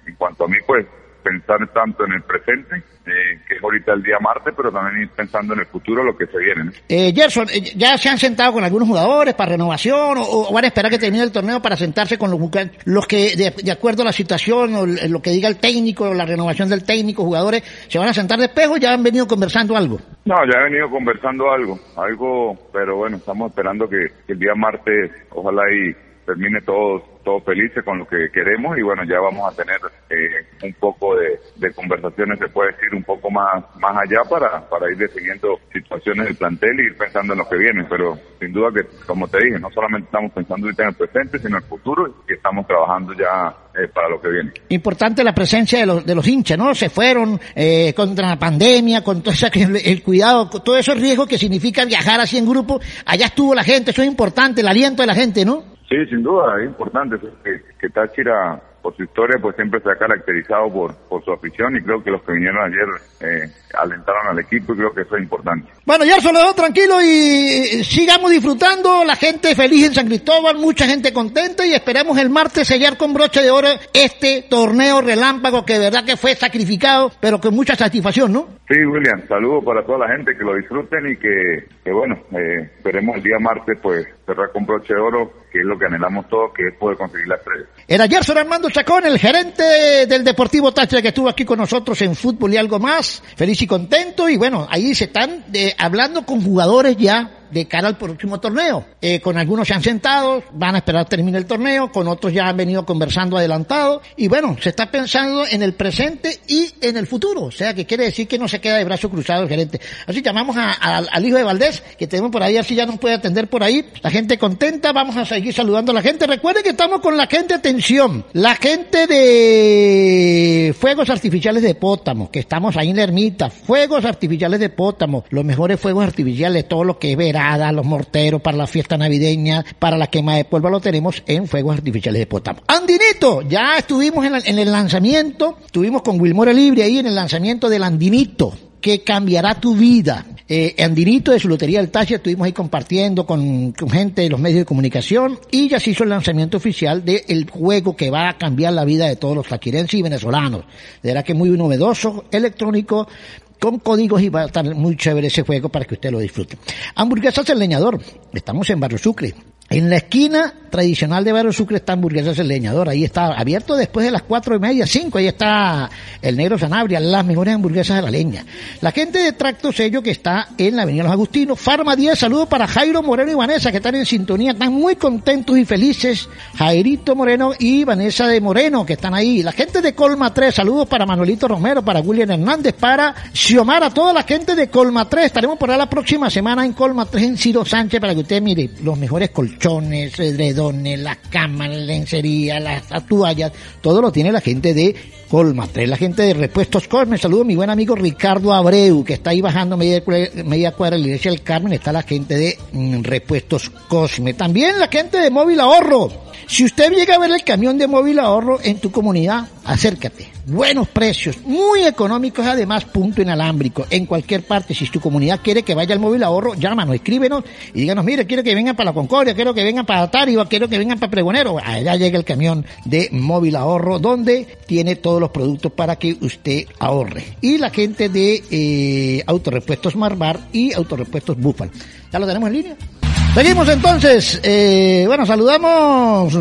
En cuanto a mí, pues, pensar tanto en el presente, que es ahorita el día martes, pero también ir pensando en el futuro, lo que se viene. Gerson, ¿ya se han sentado con algunos jugadores para renovación o van a esperar que termine el torneo para sentarse con los que, de acuerdo a la situación o lo que diga el técnico, la renovación del técnico, jugadores, se van a sentar de espejo o ya han venido conversando algo? No, ya he venido conversando algo, pero bueno, estamos esperando que el día martes, ojalá y termine todos felices con lo que queremos y bueno, ya vamos a tener un poco de conversaciones, se puede decir, un poco más allá para ir definiendo situaciones del plantel y ir pensando en lo que viene, pero sin duda que, como te dije, no solamente estamos pensando ahorita en el presente, sino en el futuro y estamos trabajando ya para lo que viene. Importante la presencia de los hinchas, ¿no? Se fueron contra la pandemia, con todo el cuidado, con todos esos riesgos que significa viajar así en grupo, allá estuvo la gente, eso es importante, el aliento de la gente, ¿no? Sí, sin duda, es importante que Táchira, por su historia, pues siempre se ha caracterizado por su afición y creo que los que vinieron ayer alentaron al equipo y creo que eso es importante. Bueno, Gerson, lo dejo tranquilo y sigamos disfrutando, la gente feliz en San Cristóbal, mucha gente contenta y esperamos el martes sellar con broche de oro este torneo relámpago que de verdad que fue sacrificado, pero con mucha satisfacción, ¿no? Sí, William, saludos para toda la gente, que lo disfruten y que bueno, esperemos el día martes pues cerrar con broche de oro, que es lo que anhelamos todos, que es poder conseguir la estrella. Era Gerson Armando Chacón, el gerente del Deportivo Táchira, que estuvo aquí con nosotros en Fútbol y Algo Más, feliz y contento, y bueno, ahí se están hablando con jugadores ya de cara al próximo torneo. Con algunos se han sentado, van a esperar termine el torneo, con otros ya han venido conversando adelantado, y bueno, se está pensando en el presente y en el futuro, o sea que quiere decir que no se queda de brazos cruzados el gerente. Así llamamos al hijo de Valdés, que tenemos por ahí, así ya nos puede atender por ahí, la gente contenta, vamos a seguir saludando a la gente. Recuerden que estamos con la gente, atención, la gente de Fuegos Artificiales de Pótamo, que estamos ahí en la ermita, Fuegos Artificiales de Pótamo, los mejores fuegos artificiales, todo lo que es verada, los morteros para la fiesta navideña, para la quema de polvo, lo tenemos en Fuegos Artificiales de Pótamo. Andinito, ya estuvimos en el lanzamiento, estuvimos con Wilmore Libre ahí en el lanzamiento del Andinito, que cambiará tu vida. Andinito de su Lotería del Táchira, estuvimos ahí compartiendo con gente de los medios de comunicación, y ya se hizo el lanzamiento oficial del juego que va a cambiar la vida de todos los tachirenses y venezolanos. De verdad que muy novedoso, electrónico, con códigos, y va a estar muy chévere ese juego para que usted lo disfrute. Hamburguesas El Leñador, estamos en Barrio Sucre. En la esquina tradicional de Barrio Sucre está Hamburguesas El Leñador, ahí está abierto después de las 4:30, 5, ahí está el negro Sanabria, las mejores hamburguesas de la leña. La gente de Tracto Sello, que está en la avenida Los Agustinos, Farma 10, saludos para Jairo Moreno y Vanessa, que están en sintonía, están muy contentos y felices, Jairito Moreno y Vanessa de Moreno, que están ahí. La gente de Colma 3, saludos para Manuelito Romero, para William Hernández, para Xiomara, toda la gente de Colma 3, estaremos por ahí la próxima semana en Colma 3, en Ciro Sánchez, para que usted mire los mejores colchones, edredones, las camas, la lencería, las toallas, todo lo tiene la gente de Colma 3. La gente de Repuestos Cosme, saludo a mi buen amigo Ricardo Abreu, que está ahí bajando media cuadra de la iglesia del Carmen, está la gente de Repuestos Cosme. También la gente de Móvil Ahorro, si usted llega a ver el camión de Móvil Ahorro en tu comunidad, acércate. Buenos precios, muy económicos, además punto inalámbrico, en cualquier parte. Si tu comunidad quiere que vaya al Móvil Ahorro, llámanos, escríbenos y díganos, mire, quiero que vengan para la Concordia, quiero que vengan para Atariba, quiero que vengan para Pregonero. Allá llega el camión de Móvil Ahorro, donde tiene todos los productos para que usted ahorre. Y la gente de Autorepuestos Marbar y Autorepuestos Búfalo. ¿Ya lo tenemos en línea? Seguimos entonces, bueno, saludamos...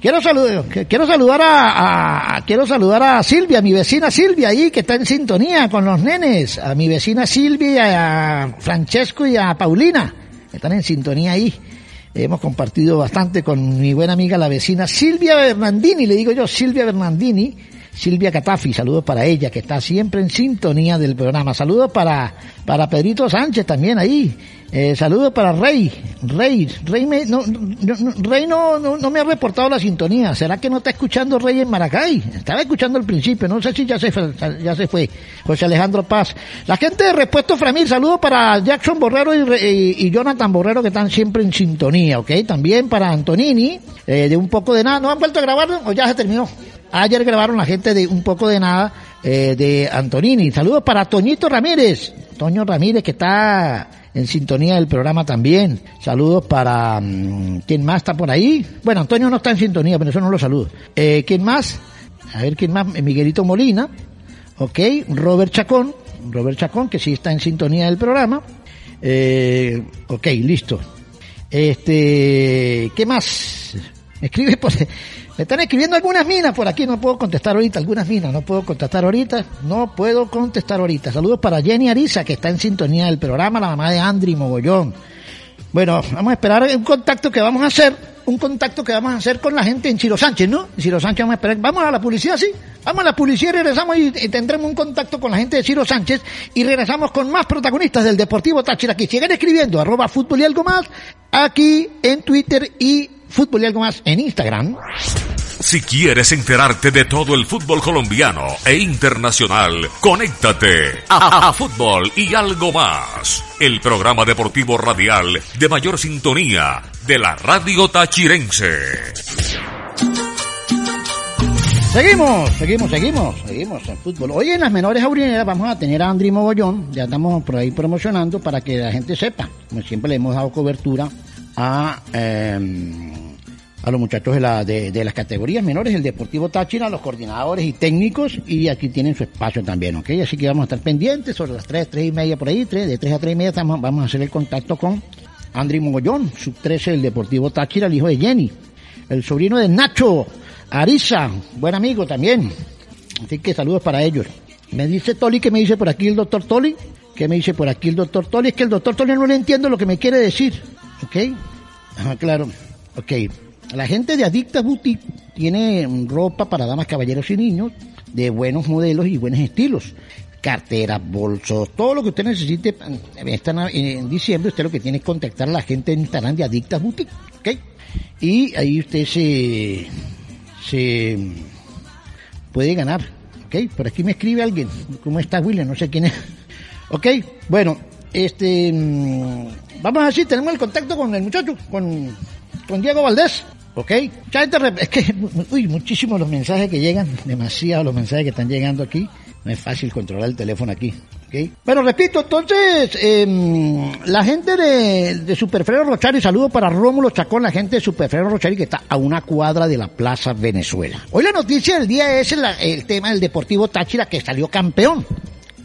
Quiero saludar a Silvia, mi vecina Silvia ahí, que está en sintonía con los nenes, a mi vecina Silvia, a Francesco y a Paulina, que están en sintonía ahí. Hemos compartido bastante con mi buena amiga la vecina Silvia Bernardini, le digo yo, Silvia Bernardini, Silvia Catafi, saludos para ella, que está siempre en sintonía del programa. Saludos para Pedrito Sánchez también ahí. Saludos para Rey no me ha reportado la sintonía. ¿Será que no está escuchando Rey en Maracay? Estaba escuchando al principio, no sé si ya se fue. José Alejandro Paz. La gente de Repuesto Framil, saludos para Jackson Borrero y Jonathan Borrero, que están siempre en sintonía, ¿ok? También para Antonini, de Un Poco de Nada. ¿No han vuelto a grabar o ya se terminó? Ayer grabaron la gente de Un Poco de Nada, de Antonini. Saludos para Toñito Ramírez, Toño Ramírez, que está en sintonía del programa también. Saludos para... ¿quién más está por ahí? Bueno, Antonio no está en sintonía, pero eso no lo saludo. ¿Quién más? A ver, ¿quién más? Miguelito Molina. Ok, Robert Chacón, que sí está en sintonía del programa. Ok, listo. ¿Qué más? Me escribe por... me están escribiendo algunas minas por aquí, no puedo contestar ahorita. Saludos para Jenny Ariza, que está en sintonía del programa, la mamá de Andri Mogollón. Bueno, vamos a esperar un contacto que vamos a hacer con la gente en Ciro Sánchez, ¿no? En Ciro Sánchez vamos a esperar, vamos a la publicidad, sí, vamos a la publicidad y regresamos y tendremos un contacto con la gente de Ciro Sánchez y regresamos con más protagonistas del Deportivo Táchira. Aquí sigan escribiendo, @Fútbol y algo más, aquí en Twitter y Fútbol y algo más en Instagram. Si quieres enterarte de todo el fútbol colombiano e internacional, conéctate a Fútbol y algo más, el programa deportivo radial de mayor sintonía de la radio tachirense. Seguimos en fútbol. Hoy en las menores aurineras vamos a tener a Andri Mogollón, ya estamos por ahí promocionando para que la gente sepa, como siempre le hemos dado cobertura a los muchachos de las categorías menores del Deportivo Táchira, los coordinadores y técnicos, y aquí tienen su espacio también, ¿ok? Así que vamos a estar pendientes sobre las 3:30 por ahí, de 3 a 3:30 vamos a hacer el contacto con Andri Mogollón, sub-13 del Deportivo Táchira, el hijo de Jenny, el sobrino de Nacho Ariza, buen amigo también, así que saludos para ellos. Me dice Toli, que me dice por aquí el doctor Toli, ¿Qué me dice por aquí el doctor Toli? Es que el doctor Toli no le entiendo lo que me quiere decir. ¿Ok? Ajá, claro. Ok. La gente de Adictas Boutique tiene ropa para damas, caballeros y niños de buenos modelos y buenos estilos. Carteras, bolsos, todo lo que usted necesite. En diciembre usted lo que tiene es contactar a la gente en Instagram de Adictas Boutique. ¿Ok? Y ahí usted se puede ganar. ¿Ok? Por aquí me escribe alguien. ¿Cómo estás, William? No sé quién es. ¿Ok? Bueno, vamos así, tenemos el contacto con el muchacho, con Diego Valdés, ¿ok? Es que, muchísimos los mensajes que llegan, demasiados los mensajes que están llegando aquí, no es fácil controlar el teléfono aquí, ¿ok? Bueno, repito, entonces, la gente de Superfreno Rochari, saludo para Rómulo Chacón, la gente de Superfreno Rochari que está a una cuadra de la Plaza Venezuela. Hoy la noticia del día es el tema del Deportivo Táchira, que salió campeón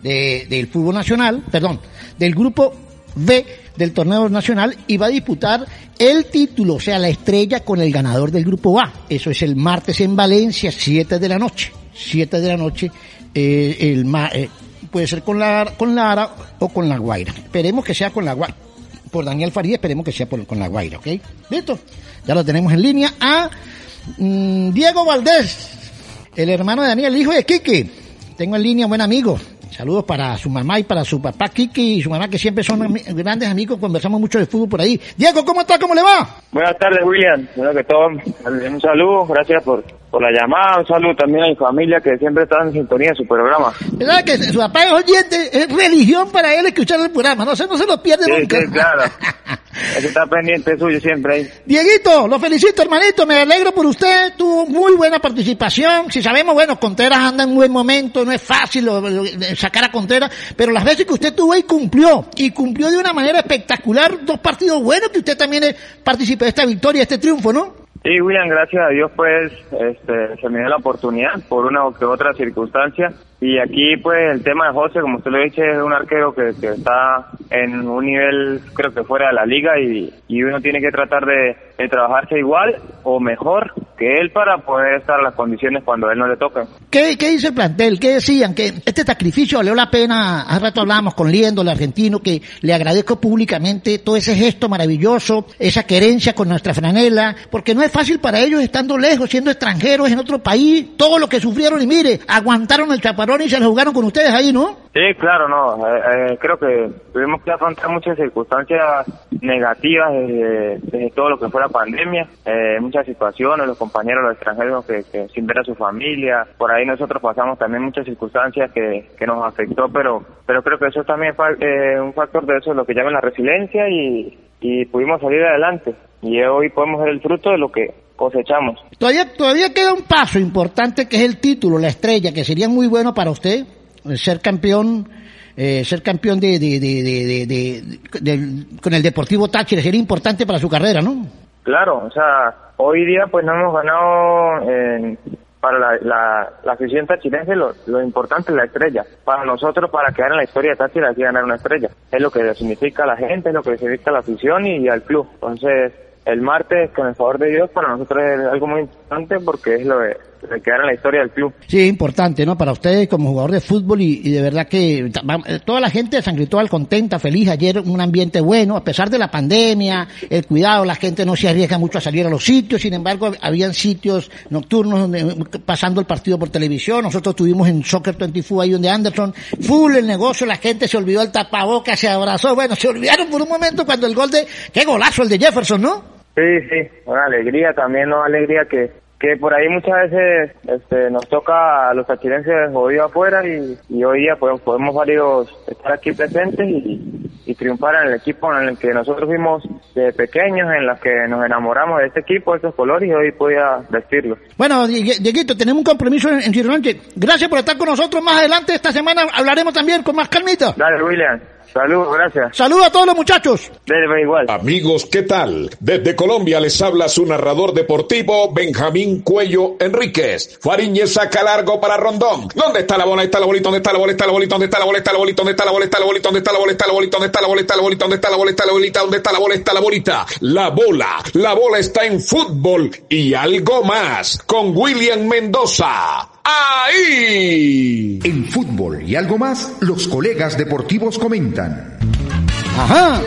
del fútbol nacional, perdón, del grupo B del torneo nacional, y va a disputar el título, o sea, la estrella con el ganador del grupo A. Eso es el martes en Valencia, 7 de la noche. 7 de la noche, puede ser con la Ara o con La Guaira. Esperemos que sea con La Guaira. Por Daniel Faría, esperemos que sea con La Guaira, ¿ok? ¿Listo? Ya lo tenemos en línea a Diego Valdés, el hermano de Daniel, el hijo de Quique. Tengo en línea un buen amigo. Saludos para su mamá y para su papá Kiki y su mamá, que siempre son grandes amigos, conversamos mucho de fútbol por ahí. Diego, ¿cómo está? ¿Cómo le va? Buenas tardes, William. Bueno, que todo, un saludo, gracias por la llamada, un saludo también a mi familia que siempre está en sintonía de su programa. ¿Verdad que su papá es oyente? Es religión para él escuchar el programa, no se lo pierde nunca. Sí, claro. Eso está pendiente suyo siempre ahí. Dieguito, lo felicito, hermanito, me alegro por usted, tuvo muy buena participación. Si sabemos, bueno, Contreras anda en un buen momento, no es fácil sacar a Contreras, pero las veces que usted tuvo ahí cumplió de una manera espectacular, dos partidos buenos que usted también participó de esta victoria, de este triunfo, ¿no? Sí, William, gracias a Dios, pues, se me dio la oportunidad por una o que otra circunstancia. Y aquí, pues, el tema de José, como usted lo dice, es un arquero que está en un nivel, creo que fuera de la liga, y uno tiene que tratar de trabajarse igual o mejor que él para poder estar en las condiciones cuando a él no le toca. ¿Qué dice el plantel? ¿Qué decían? Que este sacrificio valió la pena. Hace rato hablábamos con Liendo, el argentino, que le agradezco públicamente todo ese gesto maravilloso, esa querencia con nuestra franela, porque no es fácil para ellos estando lejos, siendo extranjeros en otro país, todo lo que sufrieron y mire, aguantaron el chaparrón y se lo jugaron con ustedes ahí, ¿no? Sí, claro, no. Creo que tuvimos que afrontar muchas circunstancias negativas desde todo lo que fue la pandemia, muchas situaciones, los compañeros, los extranjeros que sin ver a su familia, por ahí nosotros pasamos también muchas circunstancias que nos afectó, pero creo que eso también fue un factor de eso, lo que llaman la resiliencia, y pudimos salir adelante. Y hoy podemos ver el fruto de lo que cosechamos. Todavía queda un paso importante que es el título, la estrella, que sería muy bueno para usted ser campeón con el Deportivo Táchira, sería importante para su carrera, ¿no? Claro, o sea, hoy día pues no hemos ganado para la afición tachirense, lo importante es la estrella. Para nosotros, para quedar en la historia de Táchira, hay que ganar una estrella. Es lo que significa a la gente, es lo que significa a la afición y al club. Entonces, el martes, con el favor de Dios, para nosotros es algo muy importante porque es lo de quedar en la historia del club. Sí, es importante, ¿no? Para ustedes como jugador de fútbol y de verdad que toda la gente de San Cristóbal contenta, feliz. Ayer un ambiente bueno, a pesar de la pandemia, el cuidado, la gente no se arriesga mucho a salir a los sitios. Sin embargo, habían sitios nocturnos donde, pasando el partido por televisión. Nosotros estuvimos en Soccer 20 Foot, ahí donde Anderson, full el negocio, la gente se olvidó el tapabocas, se abrazó. Bueno, se olvidaron por un momento cuando el gol ¡qué golazo el de Jefferson!, ¿no? Sí, una alegría también, ¿no? Alegría que por ahí muchas veces nos toca a los tachirenses jodidos afuera y hoy día pues, podemos varios estar aquí presentes y triunfar en el equipo en el que nosotros fuimos de pequeños, en los que nos enamoramos de este equipo, de estos colores, y hoy podía vestirlos. Bueno, Dieguito, tenemos un compromiso en Chironche. Gracias por estar con nosotros. Más adelante esta semana hablaremos también con más calmita. Dale, William. Saludos, gracias. Saludos a todos los muchachos. Debe igual. Amigos, ¿qué tal? Desde Colombia les habla su narrador deportivo, Benjamín Cuello Enríquez. Fariñez saca largo para Rondón. ¿Dónde está la bola? ¿Está la bolita? ¿Dónde está la bola? ¿Está la bolita? ¿Dónde está la bola? ¿Está la bolita? ¿Dónde está la bola? ¿Está la bolita? ¿Dónde está la bola? ¿Está la bolita? ¿Dónde está la bola? ¿Está la bolita? ¿Dónde está la bola? ¿Está la bolita? ¿Dónde está la bola? ¿Está la bolita? La bola está en Fútbol y algo más con William Mendoza. ahí. En Fútbol y algo más, los colegas deportivos comentan. Ajá.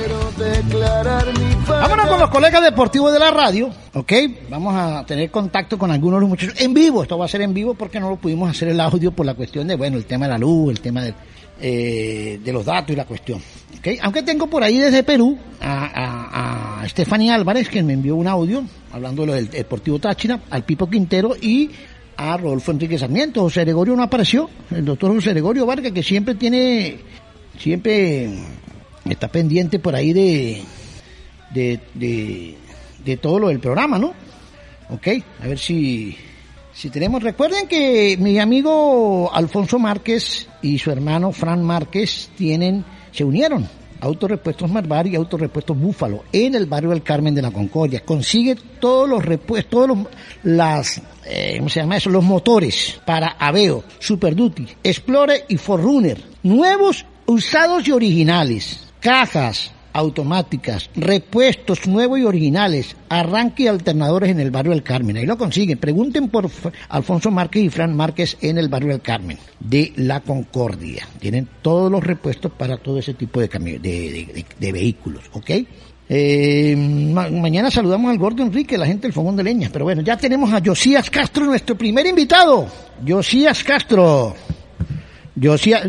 Vámonos con los colegas deportivos de la radio, ¿ok? Vamos a tener contacto con algunos de los muchachos en vivo. Esto va a ser en vivo porque no lo pudimos hacer el audio por la cuestión de, bueno, el tema de la luz, el tema de los datos y la cuestión, ¿ok? Aunque tengo por ahí desde Perú a Estefanía Álvarez, que me envió un audio hablando de lo del Deportivo Táchira, al Pipo Quintero y a Rodolfo Enrique Sarmiento. José Gregorio no apareció, el doctor José Gregorio Vargas, que siempre tiene, siempre está pendiente por ahí de todo lo del programa, ¿no? Ok, a ver si tenemos. Recuerden que mi amigo Alfonso Márquez y su hermano Fran Márquez se unieron a Autorepuestos Marbar y Autorepuestos Búfalo en el barrio del Carmen de la Concordia. Consigue todos los repuestos, los motores para Aveo, Super Duty, Explorer y Forerunner, nuevos, usados y originales, cajas automáticas, repuestos nuevos y originales, arranque y alternadores en el barrio del Carmen. Ahí lo consiguen. Pregunten por Alfonso Márquez y Fran Márquez en el barrio del Carmen de la Concordia. Tienen todos los repuestos para todo ese tipo de de vehículos, ¿ok? Mañana saludamos al Gordo Enrique, la gente del Fogón de Leña. Pero bueno, ya tenemos a Josías Castro, nuestro primer invitado. Josías Castro. Josías,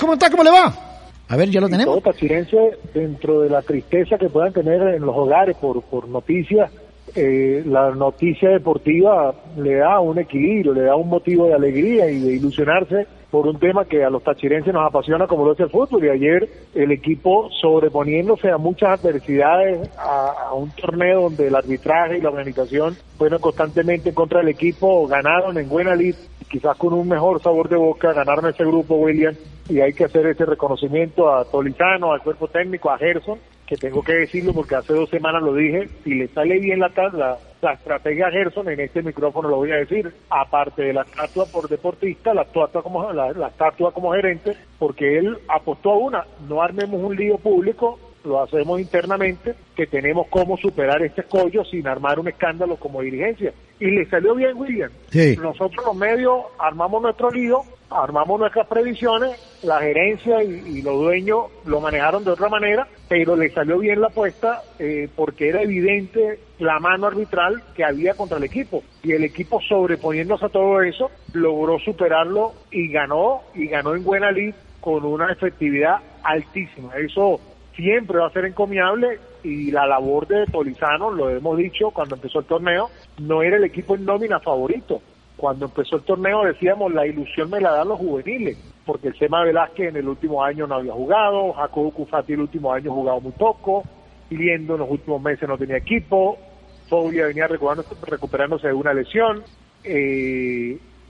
¿cómo está? ¿Cómo le va? A ver, ya lo tenemos. Todo tachirense, dentro de la tristeza que puedan tener en los hogares por noticias, la noticia deportiva le da un equilibrio, le da un motivo de alegría y de ilusionarse por un tema que a los tachirenses nos apasiona como lo es el fútbol. Y ayer el equipo, sobreponiéndose a muchas adversidades, a un torneo donde el arbitraje y la organización fueron constantemente contra el equipo, ganaron en buena lid, quizás con un mejor sabor de boca, ganaron ese grupo, William, y hay que hacer ese reconocimiento a Tolisano, al cuerpo técnico, a Gerson, que tengo que decirlo porque hace 2 semanas lo dije, si le sale bien la estrategia a Gerson, en este micrófono lo voy a decir, aparte de la estatua por deportista, la estatua como gerente, porque él apostó a una, no armemos un lío público, lo hacemos internamente, que tenemos cómo superar este escollo sin armar un escándalo como dirigencia. Y le salió bien, William. Sí. Nosotros los medios armamos nuestro lío, armamos nuestras previsiones, la gerencia y los dueños lo manejaron de otra manera, pero le salió bien la apuesta porque era evidente la mano arbitral que había contra el equipo, y el equipo, sobreponiéndose a todo eso, logró superarlo y ganó en buena lid con una efectividad altísima. Eso siempre va a ser encomiable, y la labor de Tolisano, lo hemos dicho cuando empezó el torneo, no era el equipo en nómina favorito. Cuando empezó el torneo decíamos, la ilusión me la dan los juveniles, porque el Sema Velázquez en el último año no había jugado, Jacobo Cufati el último año jugado muy poco, Liendo en los últimos meses no tenía equipo, Foglia venía recuperándose de una lesión,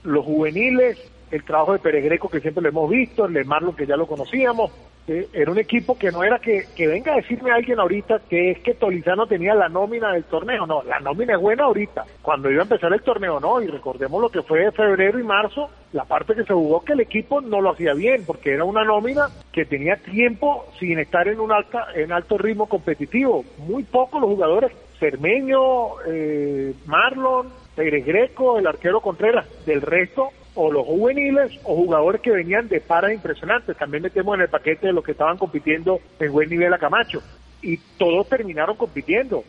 los juveniles, el trabajo de Pérez Greco que siempre lo hemos visto, el de Marlon que ya lo conocíamos, era un equipo que no era que venga a decirme a alguien ahorita que es que Tolisano tenía la nómina del torneo. No, la nómina es buena ahorita, cuando iba a empezar el torneo no, y recordemos lo que fue febrero y marzo, la parte que se jugó, que el equipo no lo hacía bien, porque era una nómina que tenía tiempo sin estar en alto ritmo competitivo, muy pocos los jugadores, Cermeño, Marlon, Pérez Greco, el arquero Contreras, del resto o los juveniles o jugadores que venían de paras impresionantes. También metemos en el paquete de los que estaban compitiendo en buen nivel a Camacho, y todos terminaron compitiendo,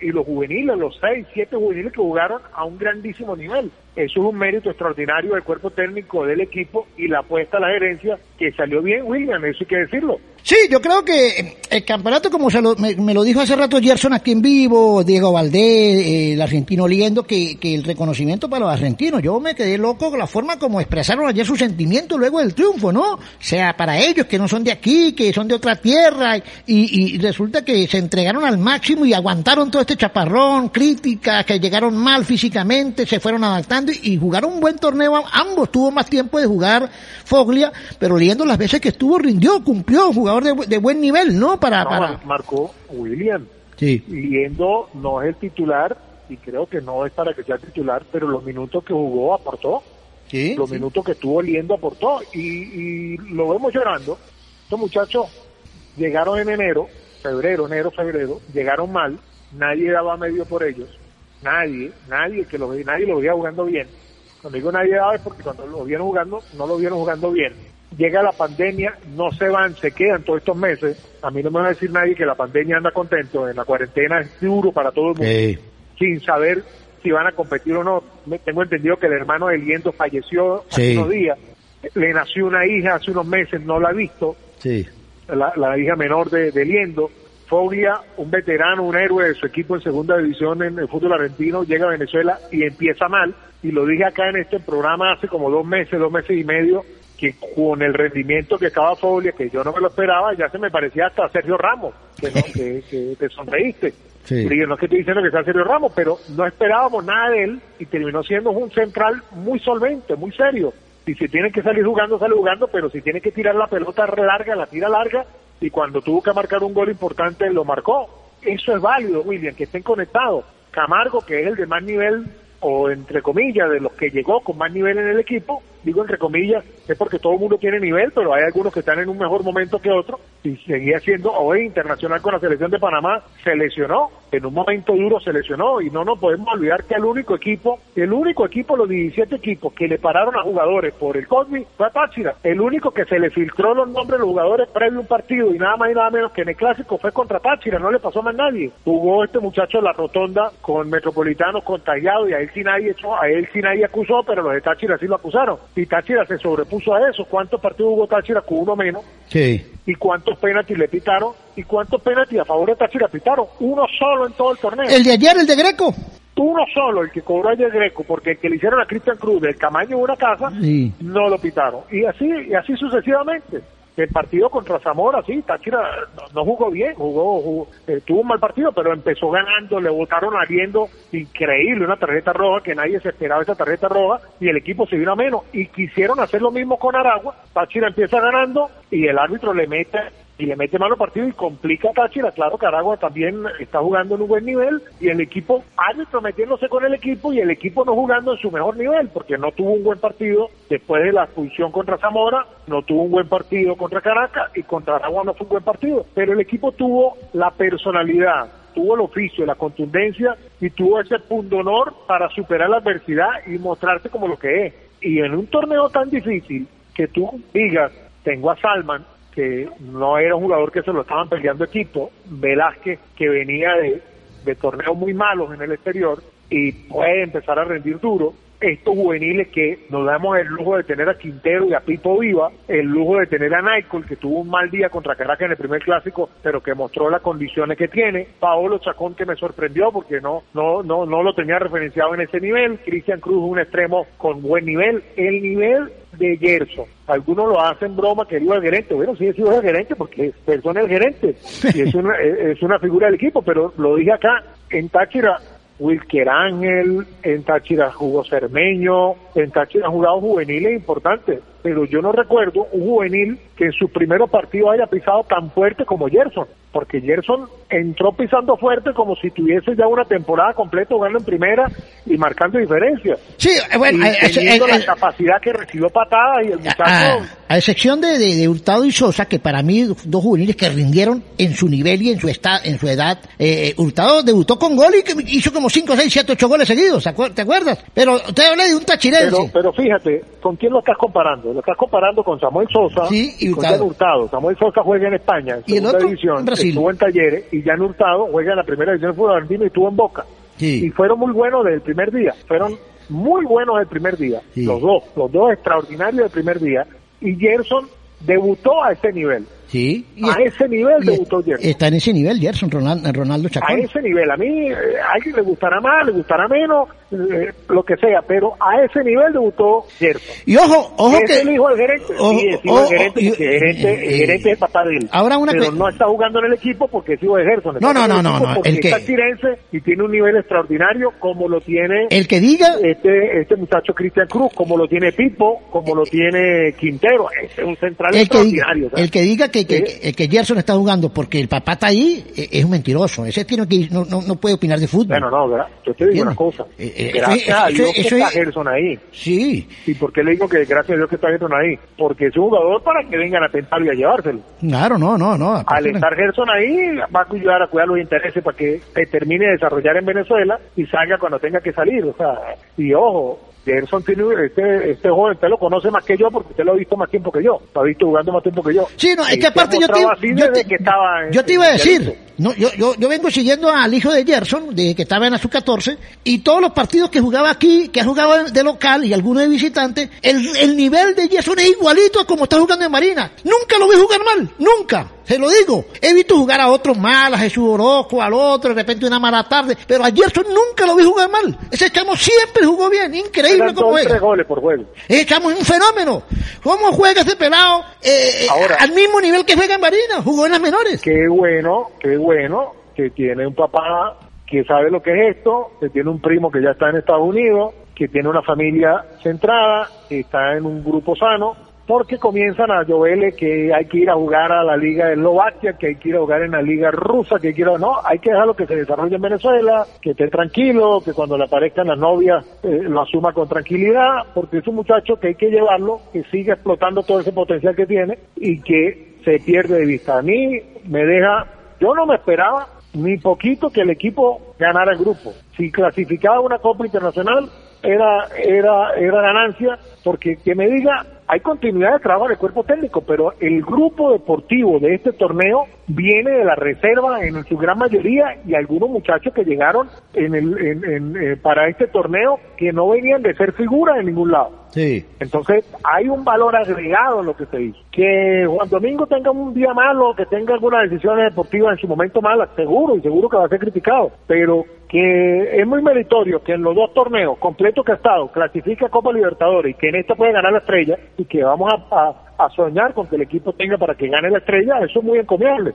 y los juveniles, los 6, 7 juveniles que jugaron a un grandísimo nivel. Eso es un mérito extraordinario del cuerpo técnico, del equipo y la apuesta a la gerencia, que salió bien, William, eso hay que decirlo. Sí, yo creo que el campeonato, como me lo dijo hace rato Gerson aquí en vivo, Diego Valdés, el argentino Liendo, que el reconocimiento para los argentinos. Yo me quedé loco con la forma como expresaron ayer sus sentimientos luego del triunfo, ¿no? O sea, para ellos que no son de aquí, que son de otra tierra, y resulta que se entregaron al máximo y aguantaron todo este chaparrón, críticas, que llegaron mal físicamente, se fueron adaptando y jugaron un buen torneo. Ambos tuvo más tiempo de jugar Foglia, pero Liendo las veces que estuvo rindió, cumplió, jugador de buen nivel, ¿no? Marcó William. Sí. Liendo no es el titular y creo que no es para que sea titular, pero los minutos que jugó aportó. Sí. Los minutos que estuvo Liendo aportó, y lo vemos llorando. Estos muchachos llegaron en febrero, llegaron mal, nadie daba medio por ellos, nadie lo veía jugando bien, Cuando digo una idea es porque cuando lo vieron jugando, no lo vieron jugando bien. Llega la pandemia, no se van, se quedan todos estos meses. A mí no me va a decir nadie que la pandemia anda contento. En la cuarentena es duro para todo el mundo. Hey. Sin saber si van a competir o no. Tengo entendido que el hermano de Liendo falleció hace unos días. Le nació una hija hace unos meses, no la ha visto. Sí. La hija menor de Liendo. Foglia, un veterano, un héroe de su equipo en segunda división en el fútbol argentino, llega a Venezuela y empieza mal. Y lo dije acá en este programa hace como dos meses y medio, que con el rendimiento que estaba Foglia, que yo no me lo esperaba, ya se me parecía hasta Sergio Ramos, que te sonreíste. Sí. Digo, no es que estoy diciendo que sea Sergio Ramos, pero no esperábamos nada de él y terminó siendo un central muy solvente, muy serio. Y si tiene que salir jugando, sale jugando, pero si tiene que tirar la pelota larga, la tira larga, y cuando tuvo que marcar un gol importante, lo marcó. Eso es válido, William, que estén conectados. Camargo, que es el de más nivel, o entre comillas, de los que llegó con más nivel en el equipo, digo entre comillas, es porque todo el mundo tiene nivel, pero hay algunos que están en un mejor momento que otros, y seguía siendo hoy internacional con la selección de Panamá, se lesionó, en un momento duro se lesionó, y no nos podemos olvidar que el único equipo, los 17 equipos que le pararon a jugadores por el COVID fue a Táchira. El único que se le filtró los nombres de los jugadores previo a un partido, y nada más y nada menos que en el Clásico, fue contra Táchira, no le pasó más nadie. Jugó este muchacho en la rotonda con Metropolitano, contagiado, y a él sí nadie acusó, pero los de Táchira sí lo acusaron. Y Táchira se sobrepuso a eso. ¿Cuántos partidos jugó Táchira con uno menos? Sí. ¿Y cuántos penaltis le pitaron? ¿Y cuántos penaltis a favor de Táchira pitaron? Uno solo en todo el torneo. ¿El de ayer, el de Greco? Uno solo, el que cobró ayer Greco, porque el que le hicieron a Cristian Cruz del tamaño de una casa, sí, no lo pitaron. Y así sucesivamente. El partido contra Zamora, sí, Táchira no jugó bien, tuvo un mal partido, pero empezó ganando, le botaron a Liendo, increíble, una tarjeta roja, que nadie se esperaba esa tarjeta roja, y el equipo se vino a menos, y quisieron hacer lo mismo con Aragua. Táchira empieza ganando, y el árbitro le mete malo partido y complica a Táchira. Claro que Aragua también está jugando en un buen nivel, y el equipo, árbitro metiéndose con el equipo, y el equipo no jugando en su mejor nivel, porque no tuvo un buen partido después de la expulsión contra Zamora, no tuvo un buen partido contra Caracas, y contra Aragua no fue un buen partido, pero el equipo tuvo la personalidad, tuvo el oficio, la contundencia, y tuvo ese pundonor para superar la adversidad y mostrarse como lo que es. Y en un torneo tan difícil, que tú digas, tengo a Salman, que no era un jugador que se lo estaban peleando equipo, Velázquez, que venía de torneos muy malos en el exterior y puede empezar a rendir duro, estos juveniles que nos damos el lujo de tener a Quintero y a Pipo Viva, el lujo de tener a Naikol, que tuvo un mal día contra Caracas en el primer clásico, pero que mostró las condiciones que tiene, Paolo Chacón, que me sorprendió porque no lo tenía referenciado en ese nivel, Cristian Cruz, un extremo con buen nivel, el nivel de Gerson. Algunos lo hacen broma, querido el gerente. Bueno, sí, es el gerente porque Gerson es el gerente y es una figura del equipo, pero lo dije acá, en Táchira Wilker Ángel, en Táchira jugó Cermeño, en Táchira han jugado juveniles importantes, pero yo no recuerdo un juvenil que en sus primeros partidos haya pisado tan fuerte como Gerson, porque Gerson entró pisando fuerte como si tuviese ya una temporada completa jugando en primera y marcando diferencias. Sí, bueno, la capacidad que recibió patadas y el muchacho... A excepción de Hurtado y Sosa, que para mí dos juveniles que rindieron en su nivel y en su edad. Hurtado debutó con gol y que hizo como 5, 6, 7, 8 goles seguidos, ¿te acuerdas? Pero usted habla de un tachirense. Pero fíjate, ¿con quién lo estás comparando? Lo estás comparando con Samuel Sosa, sí, y Hurtado. Con Jan Hurtado. Samuel Sosa juega en España, en segunda división, estuvo en Talleres, y Jan Hurtado juega en la primera división del fútbol argentino y estuvo en Boca. Sí. Y fueron muy buenos desde el primer día, sí, los dos extraordinarios del primer día, y Gerson debutó a ese nivel. Sí, debutó Gerson. Está en ese nivel Gerson, Ronaldo Chacón. A ese nivel, a mí, a alguien le gustará más, le gustará menos, lo que sea, pero a ese nivel debutó Gerson. Y ojo es que... el hijo del gerente. El gerente es papá de él. Ahora pero no está jugando en el equipo porque es hijo de Gerson. No. Porque está tirense y tiene un nivel extraordinario como lo tiene... El que diga... Este muchacho Cristian Cruz, como lo tiene Pipo, como lo tiene Quintero. Este es un central extraordinario. El que diga que Gerson está jugando porque el papá está ahí, es un mentiroso. Ese tiene que no puede opinar de fútbol. Bueno, no, ¿verdad? Yo te digo una cosa. Gracias a Dios que está Gerson ahí. Sí. ¿Y por qué le digo que gracias a Dios que está Gerson ahí? Porque es un jugador para que vengan a tentarlo y a llevárselo. Claro, no. Al estar Gerson ahí, va a ayudar a cuidar los intereses para que se termine de desarrollar en Venezuela y salga cuando tenga que salir. O sea, y ojo, Gerson tiene este joven, usted lo conoce más que yo porque usted lo ha visto más tiempo que yo, lo ha visto jugando más tiempo que yo. Sí, no, es que aparte yo te iba a decir, no, yo vengo siguiendo al hijo de Gerson desde que estaba en la sub-14 y todos los partidos que jugaba aquí, que ha jugado de local y algunos de visitante, el nivel de Gerson es igualito a como está jugando en Marina. Nunca lo vi jugar mal, nunca. Se lo digo, he visto jugar a otros mal, a Jesús Orozco, al otro, de repente una mala tarde, pero a Gerson nunca lo vi jugar mal. Ese chamo siempre jugó bien, increíble cómo juega. 3 goles por juego. Ese chamo es un fenómeno. ¿Cómo juega ese pelado ahora, al mismo nivel que juega en Marina? Jugó en las menores. Qué bueno que tiene un papá que sabe lo que es esto, que tiene un primo que ya está en Estados Unidos, que tiene una familia centrada, que está en un grupo sano, porque comienzan a lloverle que hay que ir a jugar a la Liga de Eslovaquia, que hay que ir a jugar en la Liga Rusa, que hay que ir a... No, hay que dejarlo que se desarrolle en Venezuela, que esté tranquilo, que cuando le aparezcan las novias lo asuma con tranquilidad, porque es un muchacho que hay que llevarlo, que siga explotando todo ese potencial que tiene y que se pierde de vista. A mí me deja... Yo no me esperaba ni poquito que el equipo ganara el grupo. Si clasificaba una Copa Internacional era ganancia, porque que me diga... Hay continuidad de trabajo del cuerpo técnico, pero el grupo deportivo de este torneo viene de la reserva en su gran mayoría y algunos muchachos que llegaron para este torneo que no venían de ser figuras en ningún lado. Sí. Entonces hay un valor agregado en lo que se hizo. Que Juan Domingo tenga un día malo, que tenga algunas decisiones deportivas en su momento malas, seguro que va a ser criticado, pero que es muy meritorio que en los dos torneos completos que ha estado clasifica Copa Libertadores y que en esta puede ganar la estrella y que vamos a soñar con que el equipo tenga para que gane la estrella. Eso es muy encomiable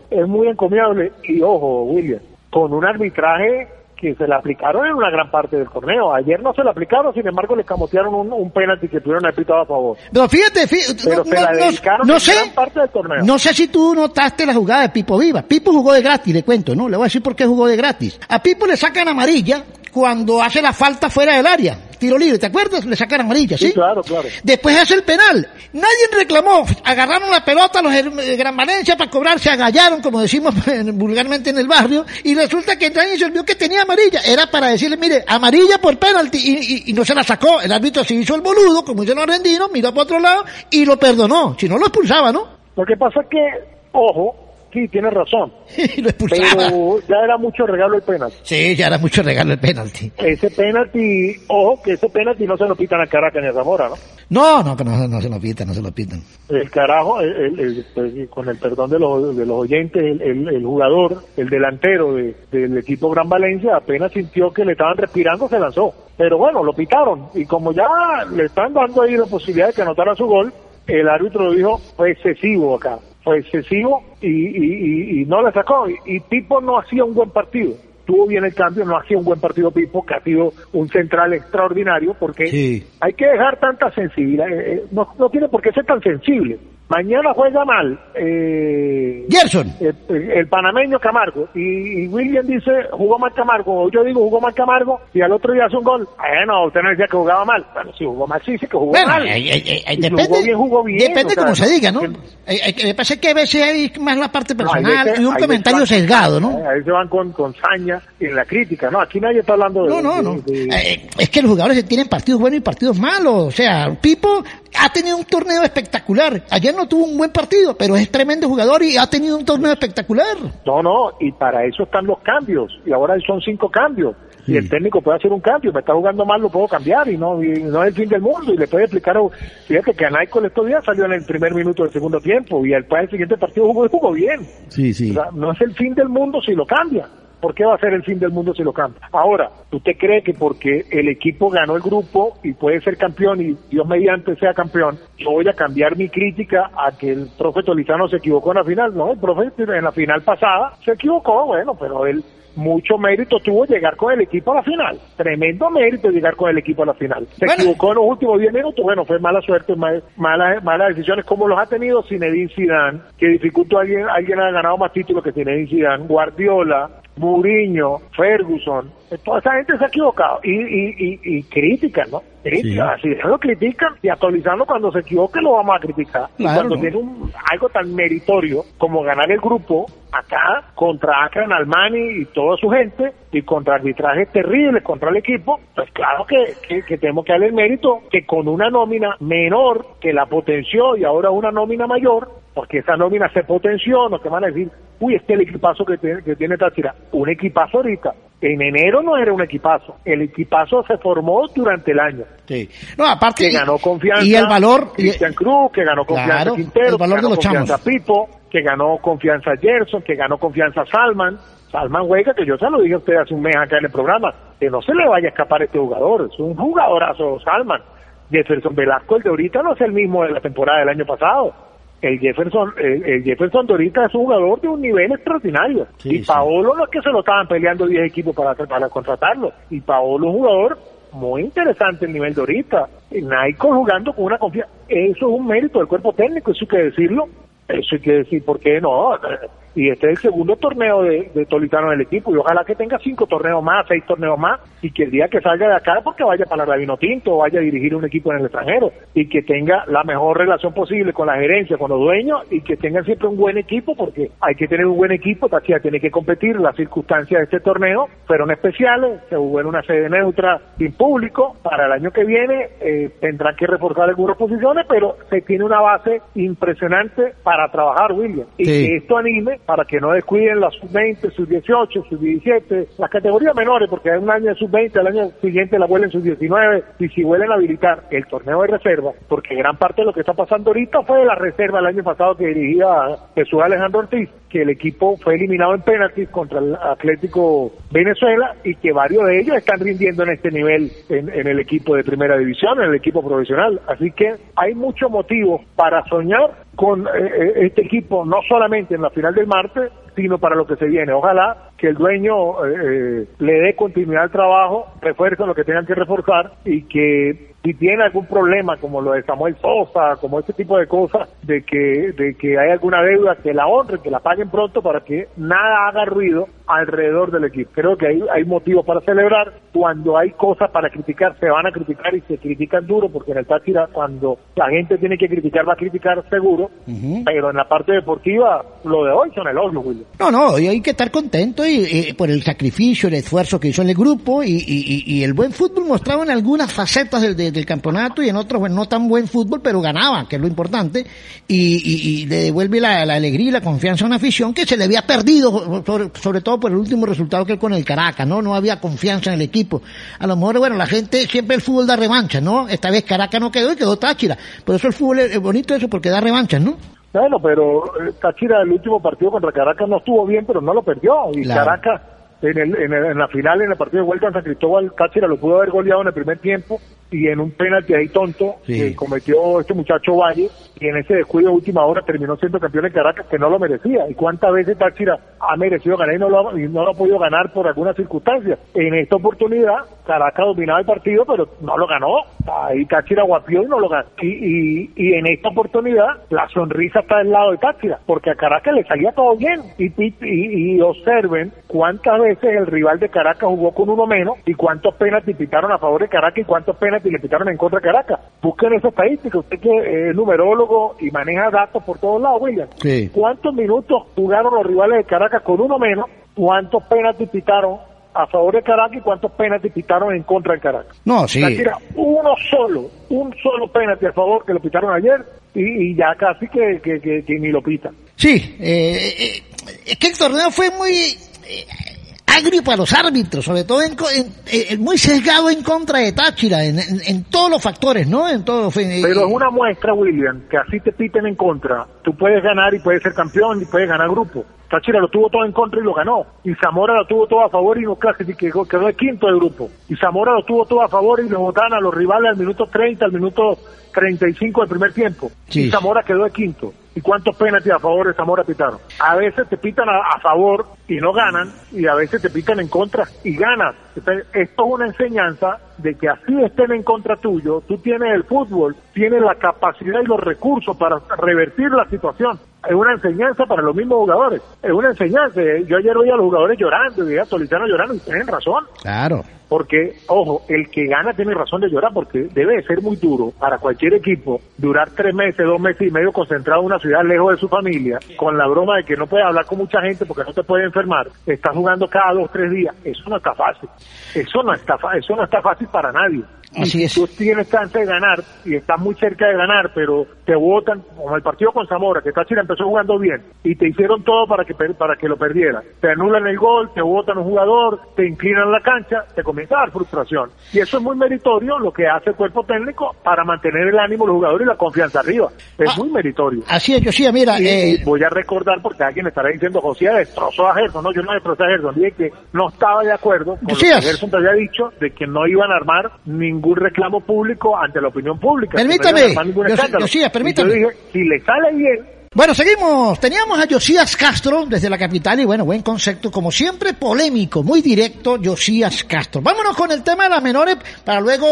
y ojo, William, con un arbitraje que se le aplicaron en una gran parte del torneo. Ayer no se le aplicaron, sin embargo le camotearon un penalti que tuvieron apitado a favor. Pero fíjate pero no, se la dedicaron no sé, en gran parte del torneo. No sé si tú notaste la jugada de Pipo Viva. Pipo jugó de gratis, le cuento, ¿no? Le voy a decir por qué jugó de gratis. A Pipo le sacan amarilla cuando hace la falta fuera del área. Tiro libre, ¿te acuerdas? Le sacaron amarilla, ¿sí? Sí, claro. Después hace el penal. Nadie reclamó. Agarraron la pelota los de Gran Valencia para cobrar, se agallaron, como decimos vulgarmente en el barrio, y resulta que nadie se olvidó que tenía amarilla. Era para decirle, mire, amarilla por penalti, y no se la sacó. El árbitro se hizo el boludo, como dicen los argentinos, miró para otro lado y lo perdonó. Si no, lo expulsaba, ¿no? Lo que pasa es que, ojo, sí, tienes razón. Lo expulsaba. Pero ya era mucho regalo el penalti. Sí, ya era mucho regalo el penalti. Ese penalti, ojo, que ese penalti no se lo pitan a Caracas ni a Zamora, ¿no? No se lo pitan, El carajo, con el perdón de los oyentes, el jugador, el delantero del equipo Gran Valencia, apenas sintió que le estaban respirando, se lanzó. Pero bueno, lo pitaron. Y como ya le están dando ahí la posibilidad de que anotara su gol, el árbitro dijo, fue excesivo acá. Fue excesivo y no le sacó. Y Pipo no hacía un buen partido. Tuvo bien el cambio, no hacía un buen partido Pipo, que ha sido un central extraordinario, porque sí. Hay que dejar tanta sensibilidad. No tiene por qué ser tan sensible. Mañana juega mal Gerson, el panameño Camargo, y William dice jugó mal Camargo, o yo digo jugó mal Camargo, y al otro día hace un gol. No, usted no decía que jugaba mal. Bueno, si jugó mal, sí que jugó mal. Depende, jugó bien. Depende cómo se diga, ¿no? Me parece que a veces hay más la parte personal y un comentario sesgado, ¿no? Ahí se van con saña en la crítica, ¿no? Aquí nadie está hablando de... Es que los jugadores tienen partidos buenos y partidos malos. O sea, Pipo ha tenido un torneo espectacular. Ayer no tuvo un buen partido, pero es tremendo jugador y ha tenido un torneo espectacular. Y para eso están los cambios. Y ahora son 5 cambios. Sí. Y el técnico puede hacer un cambio. Me está jugando mal, lo puedo cambiar. Y no es el fin del mundo. Y le puede explicar. Fíjate que Anaico estos días salió en el primer minuto del segundo tiempo. Y después del siguiente partido jugó bien. Sí. O sea, no es el fin del mundo si lo cambia. ¿Por qué va a ser el fin del mundo si lo cambia? Ahora, ¿usted cree que porque el equipo ganó el grupo y puede ser campeón y Dios mediante sea campeón, yo voy a cambiar mi crítica a que el profe Tolisano se equivocó en la final? No, el profe en la final pasada se equivocó, bueno, pero él mucho mérito tuvo llegar con el equipo a la final. Tremendo mérito llegar con el equipo a la final. Se equivocó en los últimos 10 minutos. Bueno, fue mala suerte, malas decisiones, como los ha tenido Zinedine Zidane, que dificultó a alguien ha ganado más títulos que Zinedine Zidane, Guardiola, Mourinho, Ferguson, toda esa gente se ha equivocado y critican, ¿no? Critican, sí. Si lo critican y actualizando cuando se equivoque lo vamos a criticar. Claro, y cuando tiene algo tan meritorio como ganar el grupo acá contra Akran Almani y toda su gente y contra arbitrajes terribles contra el equipo, pues claro que tenemos que darle el mérito que con una nómina menor que la potenció y ahora una nómina mayor, porque esa nómina se potenció, no te van a decir, uy, este es el equipazo que tiene Táchira. Un equipazo ahorita. En enero no era un equipazo. El equipazo se formó durante el año. Sí. No, aparte. Que ganó confianza. Y el valor. Cristian Cruz, que ganó confianza, claro, Quintero. El valor que ganó de los confianza chamos. Pipo, que ganó confianza Gerson, que ganó confianza Salman. Salman Hueca, que yo se lo dije a usted hace un mes acá en el programa, que no se le vaya a escapar este jugador. Es un jugadorazo, Salman. Jefferson Velasco, el de ahorita, no es el mismo de la temporada del año pasado. El Jefferson de ahorita es un jugador de un nivel extraordinario. Sí, y Paolo, sí, no es que se lo estaban peleando 10 equipos para contratarlo. Y Paolo es un jugador muy interesante el nivel de ahorita. Naiko jugando con una confianza. Eso es un mérito del cuerpo técnico, eso hay que decirlo. Eso hay que decir, ¿por qué no? Y este es el segundo torneo de Tolisano en el equipo, y ojalá que tenga 5 torneos más, 6 torneos más, y que el día que salga de acá, porque vaya para la Vinotinto, vaya a dirigir un equipo en el extranjero, y que tenga la mejor relación posible con la gerencia, con los dueños, y que tengan siempre un buen equipo, porque hay que tener un buen equipo, Táchira tiene que competir. Las circunstancias de este torneo fueron especiales, se jugó en una sede neutra sin público. Para el año que viene tendrán que reforzar algunas posiciones, pero se tiene una base impresionante para trabajar, William, y sí, que esto anime para que no descuiden las sub-20, sub-18, sub-17, las categorías menores, porque hay un año de sub-20, el año siguiente la vuelven sub-19, y si vuelven a habilitar el torneo de reserva, porque gran parte de lo que está pasando ahorita fue de la reserva el año pasado que dirigía Jesús Alejandro Ortiz, que el equipo fue eliminado en penaltis contra el Atlético Venezuela, y que varios de ellos están rindiendo en este nivel en el equipo de primera división, en el equipo profesional. Así que hay muchos motivos para soñar con este equipo, no solamente en la final del martes, sino para lo que se viene. Ojalá que el dueño le dé continuidad al trabajo, refuerce lo que tengan que reforzar, y que si tiene algún problema como lo de Samuel Sosa, como este tipo de cosas, de que hay alguna deuda, que la honren, que la paguen pronto, para que nada haga ruido alrededor del equipo. Creo que hay motivos para celebrar. Cuando hay cosas para criticar, se van a criticar, y se critican duro, porque en el Táchira cuando la gente tiene que criticar va a criticar seguro, pero en la parte deportiva lo de hoy son elogios, William. No, hay que estar contento y por el sacrificio, el esfuerzo que hizo en el grupo y el buen fútbol mostrado en algunas facetas del campeonato, y en otros, bueno, no tan buen fútbol, pero ganaba, que es lo importante, y le devuelve la alegría y la confianza a una afición que se le había perdido, sobre todo por el último resultado que con el Caracas, no había confianza en el equipo. A lo mejor, bueno, la gente, siempre el fútbol da revancha, ¿no? Esta vez Caracas no quedó y quedó Táchira. Por eso el fútbol es bonito, eso, porque da revanchas, ¿no? Bueno, pero Táchira, el último partido contra Caracas no estuvo bien, pero no lo perdió, y claro. Caracas en la final, en el partido de vuelta en San Cristóbal, Táchira lo pudo haber goleado en el primer tiempo, y en un penalti ahí tonto, sí, que cometió este muchacho Valle, y en ese descuido de última hora terminó siendo campeón en Caracas, que no lo merecía. ¿Y cuántas veces Táchira ha merecido ganar y no lo ha podido ganar por alguna circunstancia? En esta oportunidad Caracas dominaba el partido, pero no lo ganó. Ahí Táchira guapió y no lo ganó. Y en esta oportunidad la sonrisa está del lado de Táchira, porque a Caracas le salía todo bien. Y observen cuántas veces el rival de Caracas jugó con uno menos, y cuántos penaltis pitaron a favor de Caracas, y cuántos penaltis y le pitaron en contra de Caracas. Busquen esa estadística, usted que es numerólogo y maneja datos por todos lados, William. Sí. ¿Cuántos minutos jugaron los rivales de Caracas con uno menos? ¿Cuántos penaltis pitaron a favor de Caracas y cuántos penaltis pitaron en contra de Caracas? No, sí. Era un solo penalti a favor, que lo pitaron ayer, y ya casi que ni lo pitan. Sí, es que el torneo fue muy... agrio para los árbitros, sobre todo muy sesgado en contra de Táchira, en todos los factores, ¿no? Pero es una muestra, William, que así te piten en contra, tú puedes ganar y puedes ser campeón y puedes ganar grupo. Táchira lo tuvo todo en contra y lo ganó, y Zamora lo tuvo todo a favor y no clasificó, quedó el quinto de grupo, y Zamora lo tuvo todo a favor y lo botaron a los rivales al minuto 30, al minuto 35 del primer tiempo, sí, y Zamora quedó el quinto. ¿Y cuántos penaltis a favor de Zamora pitaron? A veces te pitan a favor y no ganan, y a veces te pitan en contra y ganan. Entonces, esto es una enseñanza de que así estén en contra tuyo, tú tienes el fútbol, tienes la capacidad y los recursos para revertir la situación. es una enseñanza para los mismos jugadores, es una enseñanza. Yo ayer veía a los jugadores llorando, veía a Tolisano llorando, y tienen razón. Claro. Porque, ojo, el que gana tiene razón de llorar, porque debe de ser muy duro para cualquier equipo durar 3 meses, 2 meses y medio concentrado en una ciudad lejos de su familia, con la broma de que no puede hablar con mucha gente porque no te puede enfermar, estás jugando cada 2, 3 días, eso no está fácil, eso no está fácil para nadie. Así es. Tú tienes chance de ganar y estás muy cerca de ganar, pero te botan, como el partido con Zamora, que Táchira empezó jugando bien y te hicieron todo para que lo perdieras. Te anulan el gol, te botan un jugador, te inclinan la cancha, te comienza a dar frustración. Y eso es muy meritorio lo que hace el cuerpo técnico para mantener el ánimo de los jugadores y la confianza arriba. Es muy meritorio. Así es, Josía, mira. Voy a recordar, porque alguien estará diciendo, Josía destrozó a Gerson. No, yo no destrozé a Gerson. Dije que no estaba de acuerdo con Josías, lo que Gerson te había dicho, de que no iban a armar ningún reclamo público ante la opinión pública. Permítame, Josías, permítame. Yo dije, si le sale bien. Bueno, seguimos. Teníamos a Josías Castro desde la capital y bueno, buen concepto, como siempre, polémico, muy directo, Josías Castro. Vámonos con el tema de las menores para luego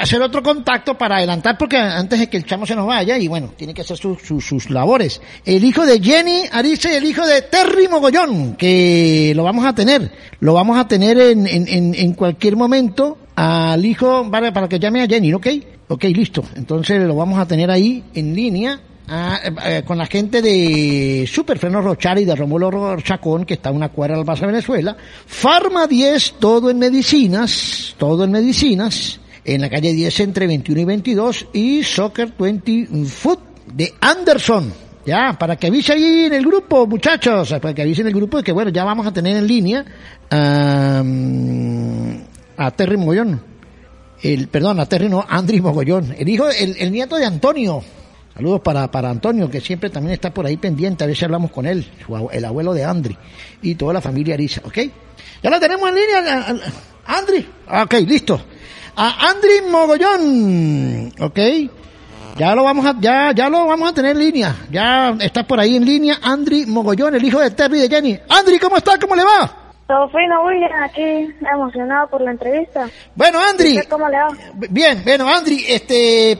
hacer otro contacto para adelantar, porque antes de que el chamo se nos vaya y bueno, tiene que hacer sus labores. El hijo de Jenny Arice, el hijo de Terry Mogollón, que lo vamos a tener en cualquier momento. Al hijo, vale, para que llame a Jenny, ok, listo. Entonces lo vamos a tener ahí en línea. Con la gente de Superfreno Rochari, de Romulo Chacón, que está a una cuadra del Albaza, Venezuela. Farma 10, todo en medicinas, en la calle 10 entre 21 y 22, y Soccer 20 Foot de Anderson. Ya, para que avise ahí en el grupo, muchachos, para que avisen en el grupo de que, bueno, ya vamos a tener en línea a Terry Mogollón. Andri Mogollón, el nieto de Antonio. Saludos para Antonio, que siempre también está por ahí pendiente, a veces hablamos con él, el abuelo de Andri, y toda la familia Ariza, ¿ok? Ya la tenemos en línea, Andri, ok, listo. A Andri Mogollón, ¿ok? Ya lo vamos a tener en línea, ya está por ahí en línea Andri Mogollón, el hijo de Terry y de Jenny. Andri, ¿cómo está? ¿Cómo le va? Todo fino, William, aquí emocionado por la entrevista. Bueno, Andri. ¿Cómo le va? Bien, bueno, Andri,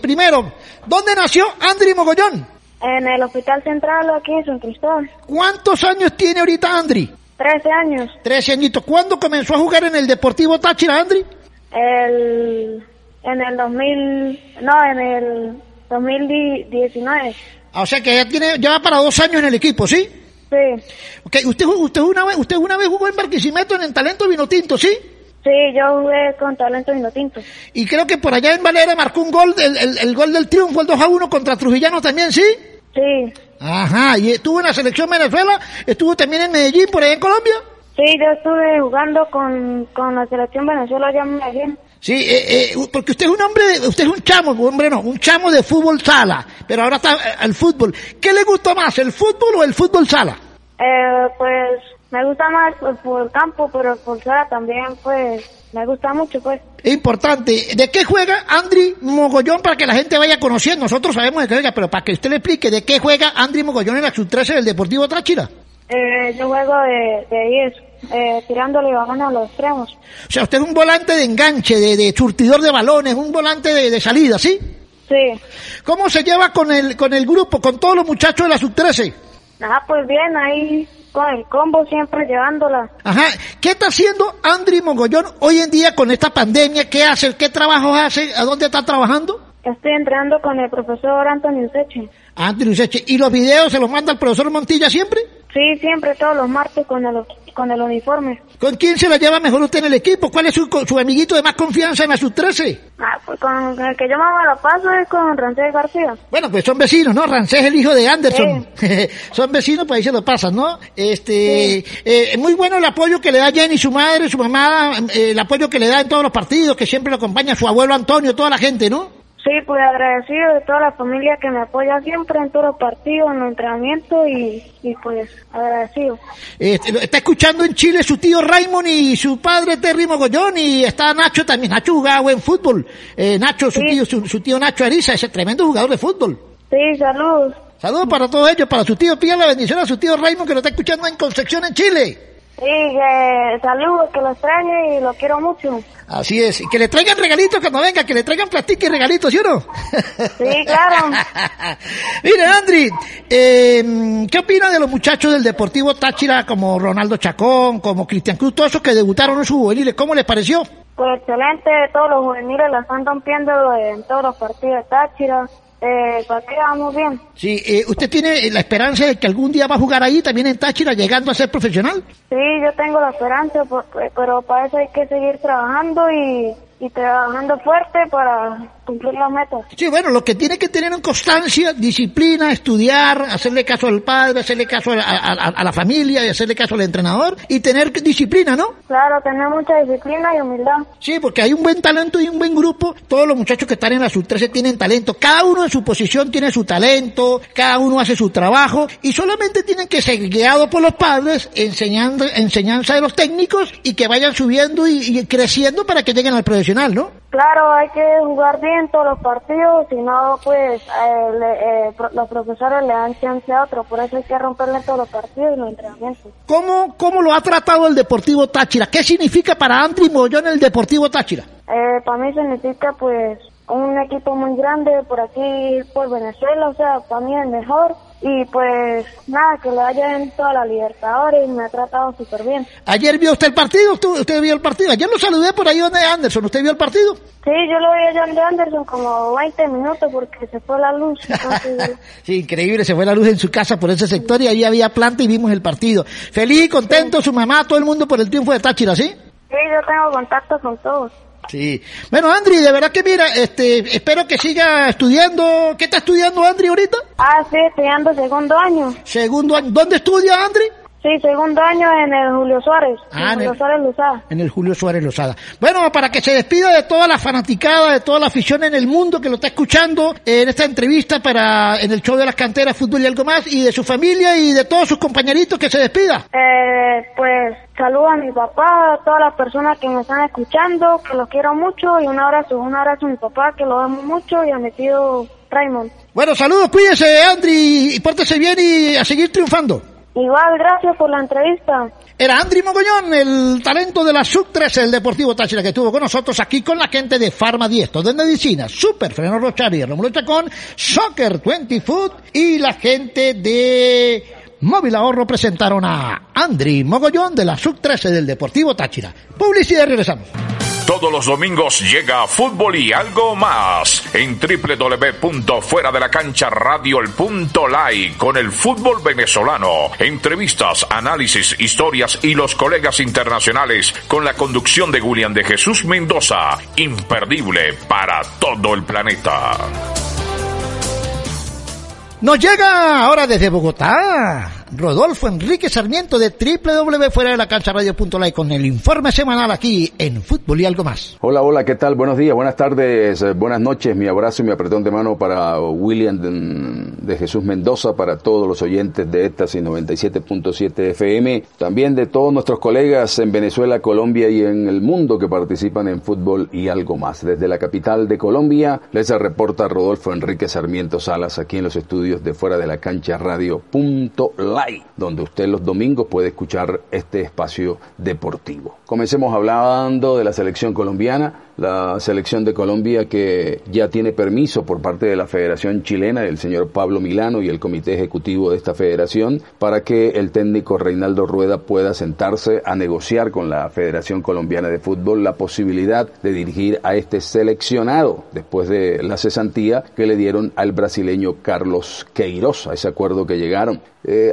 primero, ¿dónde nació Andri Mogollón? En el Hospital Central, aquí en San Cristóbal. ¿Cuántos años tiene ahorita Andri? 13 años. 13 añitos. ¿Cuándo comenzó a jugar en el Deportivo Táchira, Andri? En el 2019. O sea que ya va para 2 años en el equipo, ¿sí? Sí. Okay, usted una vez jugó en Barquisimeto en el Talento Vinotinto, ¿sí? Sí, yo jugué con Talento Vinotinto. Y creo que por allá en Valera marcó un gol, el gol del triunfo, el 2-1 contra Trujillano también, ¿sí? Sí. Ajá, y estuvo en la selección Venezuela, estuvo también en Medellín, por allá en Colombia. Sí, yo estuve jugando con la selección Venezuela allá en Medellín. Sí, porque usted es un chamo de fútbol sala, pero ahora está el fútbol. ¿Qué le gusta más, el fútbol o el fútbol sala? Pues me gusta más el fútbol campo, pero el fútbol sala también, pues, me gusta mucho, pues. Importante. ¿De qué juega Andri Mogollón para que la gente vaya conociendo? Nosotros sabemos de qué juega, pero para que usted le explique, ¿de qué juega Andri Mogollón en la sub-13 del Deportivo Táchira? Yo juego de 10. Tirándole balones a los extremos. O sea, usted es un volante de enganche, de surtidor de balones, un volante de salida, ¿sí? Sí. ¿Cómo se lleva con el grupo, con todos los muchachos de la sub-13? Ajá, pues bien, ahí con el combo siempre llevándola. Ajá. ¿Qué está haciendo Andri Mogollón hoy en día con esta pandemia? ¿Qué hace? ¿Qué trabajos hace? ¿A dónde está trabajando? Estoy entrenando con el profesor Antonio Useche. Antonio Useche. ¿Y los videos se los manda el profesor Montilla siempre? Sí, siempre, todos los martes con el uniforme. ¿Con quién se la lleva mejor usted en el equipo? ¿Cuál es su amiguito de más confianza en la sub-13? Pues con el que yo más la paso es con Rancés García. Bueno, pues son vecinos, ¿no? Rancés, el hijo de Anderson. Sí. Son vecinos, pues ahí se lo pasan, ¿no? Sí. Muy bueno el apoyo que le da Jenny, su madre, su mamá, el apoyo que le da en todos los partidos, que siempre lo acompaña su abuelo Antonio, toda la gente, ¿no? Sí, pues agradecido de toda la familia que me apoya siempre en todos los partidos, en los entrenamientos y pues agradecido. Está escuchando en Chile su tío Raymond y su padre Terry Mogollón y está Nacho también. Nacho jugaba buen fútbol. Nacho, sí. su tío Nacho Ariza, ese tremendo jugador de fútbol. Sí, saludos. Saludos para todos ellos, para su tío. Pida la bendición a su tío Raymond que lo está escuchando en Concepción, en Chile. Sí, saludos, que lo extrañe y lo quiero mucho. Así es, y que le traigan regalitos cuando venga, que le traigan platica y regalitos, ¿sí o no? Sí, claro. Mire, Andri, ¿qué opina de los muchachos del Deportivo Táchira, como Ronaldo Chacón, como Cristian Cruz, todos esos que debutaron en sus juveniles? ¿Cómo les pareció? Pues excelente, todos los juveniles la están rompiendo en todos los partidos de Táchira. Pues vamos bien. Sí, ¿usted tiene la esperanza de que algún día va a jugar ahí también en Táchira, llegando a ser profesional? Sí, yo tengo la esperanza, pero para eso hay que seguir trabajando y trabajando fuerte para cumplir las metas. Sí, bueno, lo que tiene que tener en constancia, disciplina, estudiar, hacerle caso al padre, hacerle caso a la familia y hacerle caso al entrenador y tener disciplina, ¿no? Claro, tener mucha disciplina y humildad. Sí, porque hay un buen talento y un buen grupo. Todos los muchachos que están en la sub-13 tienen talento. Cada uno en su posición tiene su talento, cada uno hace su trabajo y solamente tienen que ser guiados por los padres, enseñanza de los técnicos y que vayan subiendo y creciendo para que lleguen al profesional, ¿no? Claro, hay que jugar bien todos los partidos, si no, pues los profesores le dan chance a otro, por eso hay que romperle todos los partidos y los entrenamientos. ¿Cómo lo ha tratado el Deportivo Táchira? ¿Qué significa para Andri Mollón el Deportivo Táchira? Para mí significa, pues, un equipo muy grande por aquí, por Venezuela, o sea, para mí es mejor. Y pues nada, que le vayan toda la Libertadores, me ha tratado súper bien. ¿Ayer vio usted el partido? ¿Usted vio el partido? Ayer lo saludé por ahí donde Anderson, ¿usted vio el partido? Sí, yo lo vi a John de Anderson como 20 minutos porque se fue la luz. Entonces... sí, increíble, se fue la luz en su casa por ese sector y ahí había planta y vimos el partido. Feliz y contento, sí. Su mamá, todo el mundo por el triunfo de Táchira, ¿sí? Sí, yo tengo contacto con todos. Sí. Bueno, Andri, de verdad que mira, espero que siga estudiando. ¿Qué está estudiando Andri ahorita? Ah, sí, estudiando segundo año. Segundo año. ¿Dónde estudia Andri? Sí, segundo año en el Julio Suárez. Ah, en el Julio Suárez Lozada. Bueno, para que se despida de toda la fanaticada, de toda la afición en el mundo que lo está escuchando en esta entrevista en el show de las canteras, fútbol y algo más, y de su familia y de todos sus compañeritos, que se despida. Pues saludo a mi papá, a todas las personas que me están escuchando, que los quiero mucho, y un abrazo a mi papá, que lo amo mucho, y a mi tío Raymond. Bueno, saludos, cuídese, Andri, y pórtese bien y a seguir triunfando. Igual, gracias por la entrevista. Era Andri Mogollón, el talento de la Sub-13, el Deportivo Táchira, que estuvo con nosotros aquí con la gente de Farma 10, todo en medicina, Superfreno Rochari, Rómulo Chacón, Soccer 20 Foot y la gente de Móvil Ahorro presentaron a Andri Mogollón de la Sub-13 del Deportivo Táchira. Publicidad, regresamos. Todos los domingos llega Fútbol y Algo Más en www.fueradelacancharadio.live con el fútbol venezolano. Entrevistas, análisis, historias y los colegas internacionales con la conducción de William de Jesús Mendoza. Imperdible para todo el planeta. Nos llega ahora desde Bogotá Rodolfo Enrique Sarmiento de www.fueradelacancharadio.live con el informe semanal aquí en Fútbol y Algo Más. Hola, ¿qué tal? Buenos días, buenas tardes, buenas noches. Mi abrazo y mi apretón de mano para William de Jesús Mendoza, para todos los oyentes de Éxtasis 97.7 FM, también de todos nuestros colegas en Venezuela, Colombia y en el mundo que participan en Fútbol y Algo Más. Desde la capital de Colombia les reporta Rodolfo Enrique Sarmiento Salas aquí en los estudios de fueradelacancharadio.live, donde usted los domingos puede escuchar este espacio deportivo. Comencemos hablando de la selección colombiana, la selección de Colombia que ya tiene permiso por parte de la Federación Chilena, el señor Pablo Milano y el comité ejecutivo de esta federación, para que el técnico Reinaldo Rueda pueda sentarse a negociar con la Federación Colombiana de Fútbol la posibilidad de dirigir a este seleccionado después de la cesantía que le dieron al brasileño Carlos Queiroz, a ese acuerdo que llegaron.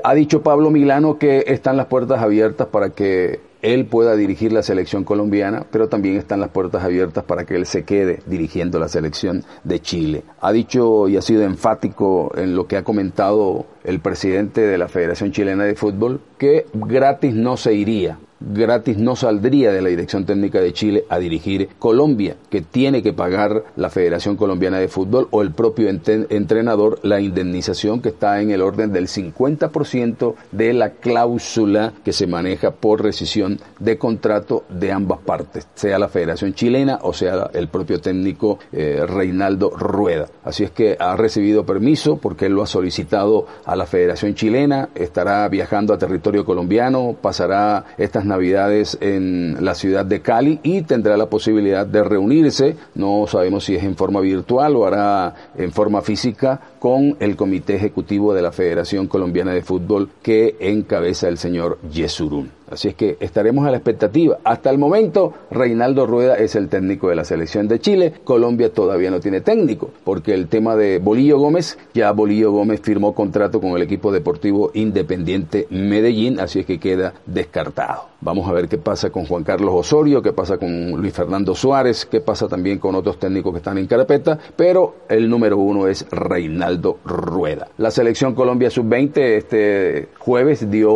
Ha dicho Pablo Milano que están las puertas abiertas para que él pueda dirigir la selección colombiana, pero también están las puertas abiertas para que él se quede dirigiendo la selección de Chile. Ha dicho y ha sido enfático en lo que ha comentado el presidente de la Federación Chilena de Fútbol, que gratis no se iría. Gratis no saldría de la Dirección Técnica de Chile a dirigir Colombia, que tiene que pagar la Federación Colombiana de Fútbol o el propio entrenador la indemnización que está en el orden del 50% de la cláusula que se maneja por rescisión de contrato de ambas partes, sea la Federación Chilena o sea el propio técnico Reinaldo Rueda. Así es que ha recibido permiso porque él lo ha solicitado a la Federación Chilena, estará viajando a territorio colombiano, pasará estas Navidades en la ciudad de Cali y tendrá la posibilidad de reunirse, no sabemos si es en forma virtual o hará en forma física, con el Comité Ejecutivo de la Federación Colombiana de Fútbol que encabeza el señor Yesurún. Así es que estaremos a la expectativa. Hasta el momento, Reinaldo Rueda es el técnico de la selección de Chile. Colombia todavía no tiene técnico, porque el tema de Bolillo Gómez, ya Bolillo Gómez firmó contrato con el equipo deportivo Independiente Medellín, así es que queda descartado. Vamos a ver qué pasa con Juan Carlos Osorio, qué pasa con Luis Fernando Suárez, qué pasa también con otros técnicos que están en carpeta, pero el número uno es Reinaldo Rueda. La selección Colombia Sub-20 este jueves dio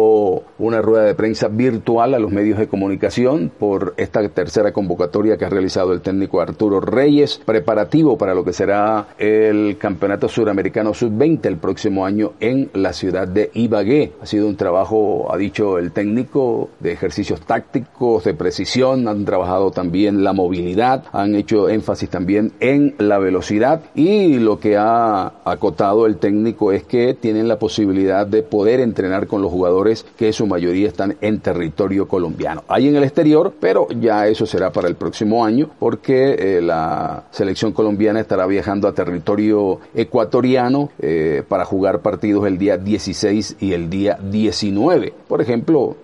una rueda de prensa virtual a los medios de comunicación por esta tercera convocatoria que ha realizado el técnico Arturo Reyes, preparativo para lo que será el Campeonato Suramericano Sub-20 el próximo año en la ciudad de Ibagué. Ha sido un trabajo, ha dicho el técnico, de ejercicios tácticos, de precisión, han trabajado también la movilidad, han hecho énfasis también en la velocidad, y lo que ha acotado el técnico es que tienen la posibilidad de poder entrenar con los jugadores que su mayoría están en territorio colombiano. Hay en el exterior, pero ya eso será para el próximo año, porque la selección colombiana estará viajando a territorio ecuatoriano para jugar partidos el día 16 y el día 19. Por ejemplo,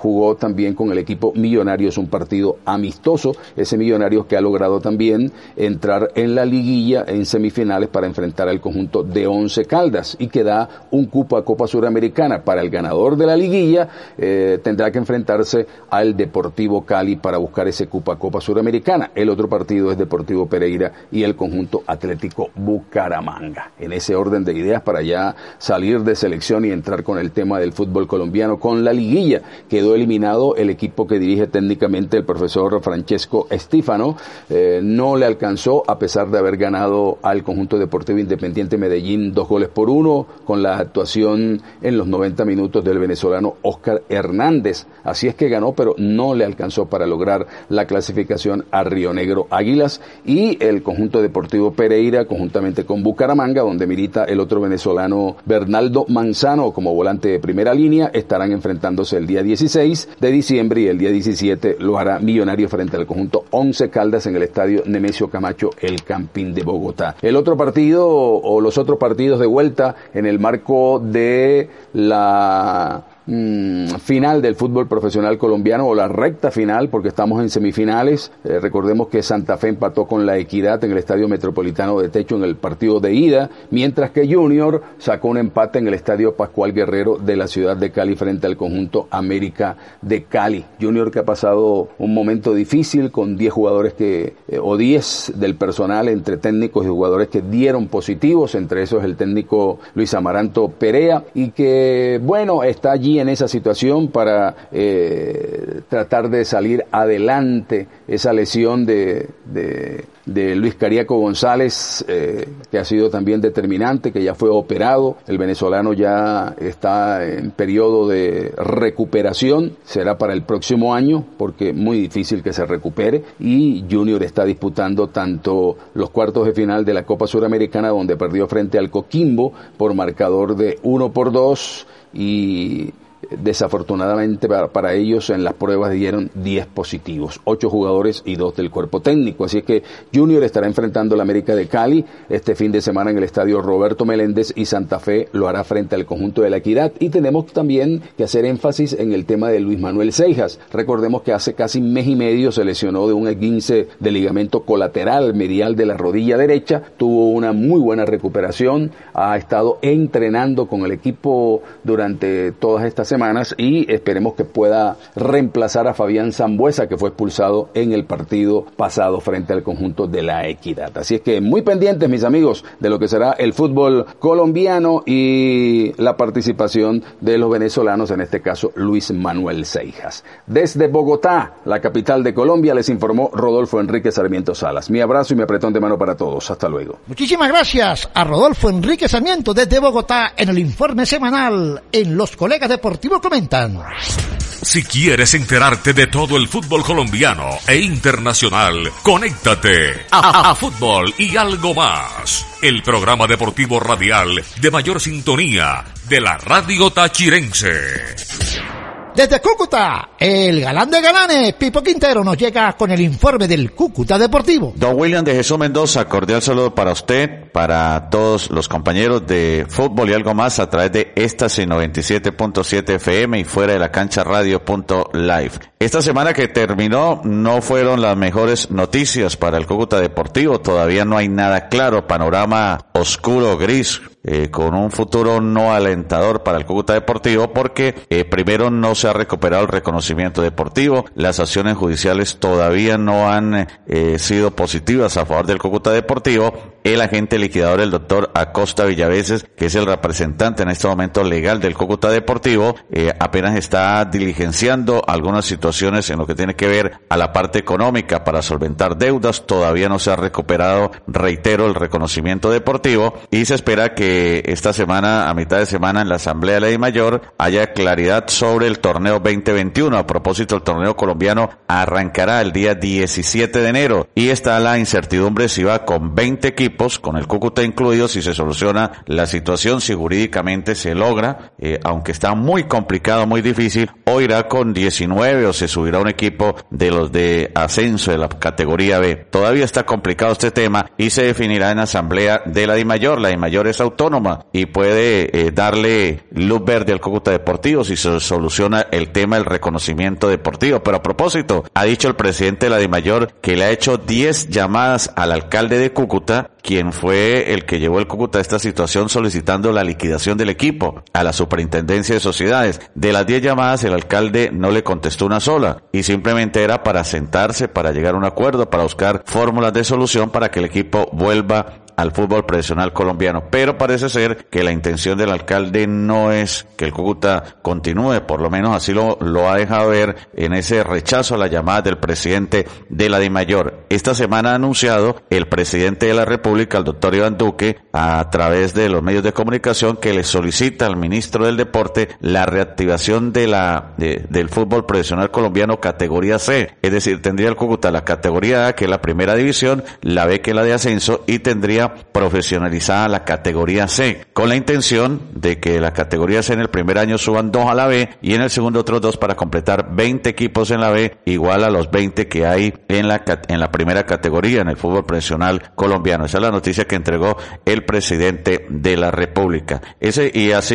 jugó también con el equipo Millonarios un partido amistoso, ese Millonarios que ha logrado también entrar en la liguilla en semifinales para enfrentar al conjunto de Once Caldas y que da un cupo a Copa Suramericana. Para el ganador de la liguilla tendrá que enfrentarse al Deportivo Cali para buscar ese cupo a Copa Suramericana. El otro partido es Deportivo Pereira y el conjunto Atlético Bucaramanga. En ese orden de ideas, para ya salir de selección y entrar con el tema del fútbol colombiano con la liguilla, quedó eliminado el equipo que dirige técnicamente el profesor Francesco Estífano. No le alcanzó, a pesar de haber ganado al conjunto deportivo Independiente Medellín 2-1, con la actuación en los 90 minutos del venezolano Oscar Hernández. Así es que ganó, pero no le alcanzó para lograr la clasificación a Río Negro Águilas. Y el conjunto deportivo Pereira, conjuntamente con Bucaramanga, donde milita el otro venezolano Bernardo Manzano como volante de primera línea, estarán enfrentándose el día 16 de diciembre, y el día 17 lo hará Millonarios frente al conjunto Once Caldas en el estadio Nemesio Camacho, el Campín de Bogotá. El otro partido, o los otros partidos de vuelta en el marco de la final del fútbol profesional colombiano, o la recta final, porque estamos en semifinales. Recordemos que Santa Fe empató con La Equidad en el Estadio Metropolitano de Techo en el partido de ida, mientras que Junior sacó un empate en el Estadio Pascual Guerrero de la ciudad de Cali frente al conjunto América de Cali. Junior, que ha pasado un momento difícil con 10 jugadores que o 10 del personal, entre técnicos y jugadores, que dieron positivos, entre esos el técnico Luis Amaranto Perea, y que bueno, está allí en esa situación para tratar de salir adelante. Esa lesión de Luis Cariaco González, que ha sido también determinante, que ya fue operado, el venezolano ya está en periodo de recuperación, será para el próximo año, porque muy difícil que se recupere. Y Junior está disputando tanto los cuartos de final de la Copa Suramericana, donde perdió frente al Coquimbo por marcador de 1-2, y desafortunadamente para ellos en las pruebas dieron 10 positivos, 8 jugadores y 2 del cuerpo técnico. Así es que Junior estará enfrentando al América de Cali este fin de semana en el estadio Roberto Meléndez, y Santa Fe lo hará frente al conjunto de La Equidad. Y tenemos también que hacer énfasis en el tema de Luis Manuel Seijas. Recordemos que hace casi mes y medio se lesionó de un esguince de ligamento colateral medial de la rodilla derecha, tuvo una muy buena recuperación, ha estado entrenando con el equipo durante todas estas semanas, y esperemos que pueda reemplazar a Fabián Zambuesa, que fue expulsado en el partido pasado frente al conjunto de La Equidad. Así es que muy pendientes, mis amigos, de lo que será el fútbol colombiano y la participación de los venezolanos, en este caso Luis Manuel Seijas. Desde Bogotá, la capital de Colombia, les informó Rodolfo Enrique Sarmiento Salas. Mi abrazo y mi apretón de mano para todos. Hasta luego. Muchísimas gracias a Rodolfo Enrique Sarmiento desde Bogotá en el informe semanal en Los Colegas Deportivos Comentan. Si quieres enterarte de todo el fútbol colombiano e internacional, conéctate a Fútbol y Algo Más, el programa deportivo radial de mayor sintonía de la radio tachirense. Desde Cúcuta, el galán de galanes, Pipo Quintero, nos llega con el informe del Cúcuta Deportivo. Don William de Jesús Mendoza, cordial saludo para usted, para todos los compañeros de Fútbol y Algo Más a través de Éxtasis 97.7 FM y fuera de la cancha radio.live. Esta semana que terminó no fueron las mejores noticias para el Cúcuta Deportivo, todavía no hay nada claro, panorama oscuro, gris, con un futuro no alentador para el Cúcuta Deportivo porque primero no se ha recuperado el reconocimiento deportivo, las acciones judiciales todavía no han sido positivas a favor del Cúcuta Deportivo, el agente liquidador, el doctor Acosta Villaveses, que es el representante en este momento legal del Cúcuta Deportivo, apenas está diligenciando algunas situaciones en lo que tiene que ver a la parte económica para solventar deudas, todavía no se ha recuperado, reitero, el reconocimiento deportivo y se espera que esta semana, a mitad de semana, en la Asamblea de la Ley Mayor haya claridad sobre el torneo 2021. A propósito, el torneo colombiano arrancará el día 17 de enero y está la incertidumbre si va con 20 equipos, con el Cúcuta incluido, si se soluciona la situación, si jurídicamente se logra, aunque está muy complicado, muy difícil, o irá con 19 o se subirá un equipo de los de ascenso de la categoría B. Todavía está complicado este tema y se definirá en Asamblea de la Ley Mayor. La Ley Mayor es autónoma y puede darle luz verde al Cúcuta Deportivo si se soluciona el tema del reconocimiento deportivo. Pero a propósito, ha dicho el presidente de la DIMAYOR que le ha hecho 10 llamadas al alcalde de Cúcuta, quien fue el que llevó el Cúcuta a esta situación solicitando la liquidación del equipo, a la Superintendencia de Sociedades. De las 10 llamadas, el alcalde no le contestó una sola y simplemente era para sentarse, para llegar a un acuerdo, para buscar fórmulas de solución para que el equipo vuelva al fútbol profesional colombiano, pero parece ser que la intención del alcalde no es que el Cúcuta continúe, por lo menos así lo ha dejado ver en ese rechazo a la llamada del presidente de la DIMAYOR. Esta semana ha anunciado el presidente de la República, el doctor Iván Duque, a través de los medios de comunicación, que le solicita al ministro del Deporte la reactivación del fútbol profesional colombiano categoría C, es decir, tendría el Cúcuta la categoría A, que es la primera división, la B, que es la de ascenso, y tendría profesionalizada la categoría C, con la intención de que la categoría C en el primer año suban 2 a la B y en el segundo otros 2 para completar 20 equipos en la B, igual a los 20 que hay en la primera categoría en el fútbol profesional colombiano. Esa es la noticia que entregó el presidente de la República. Así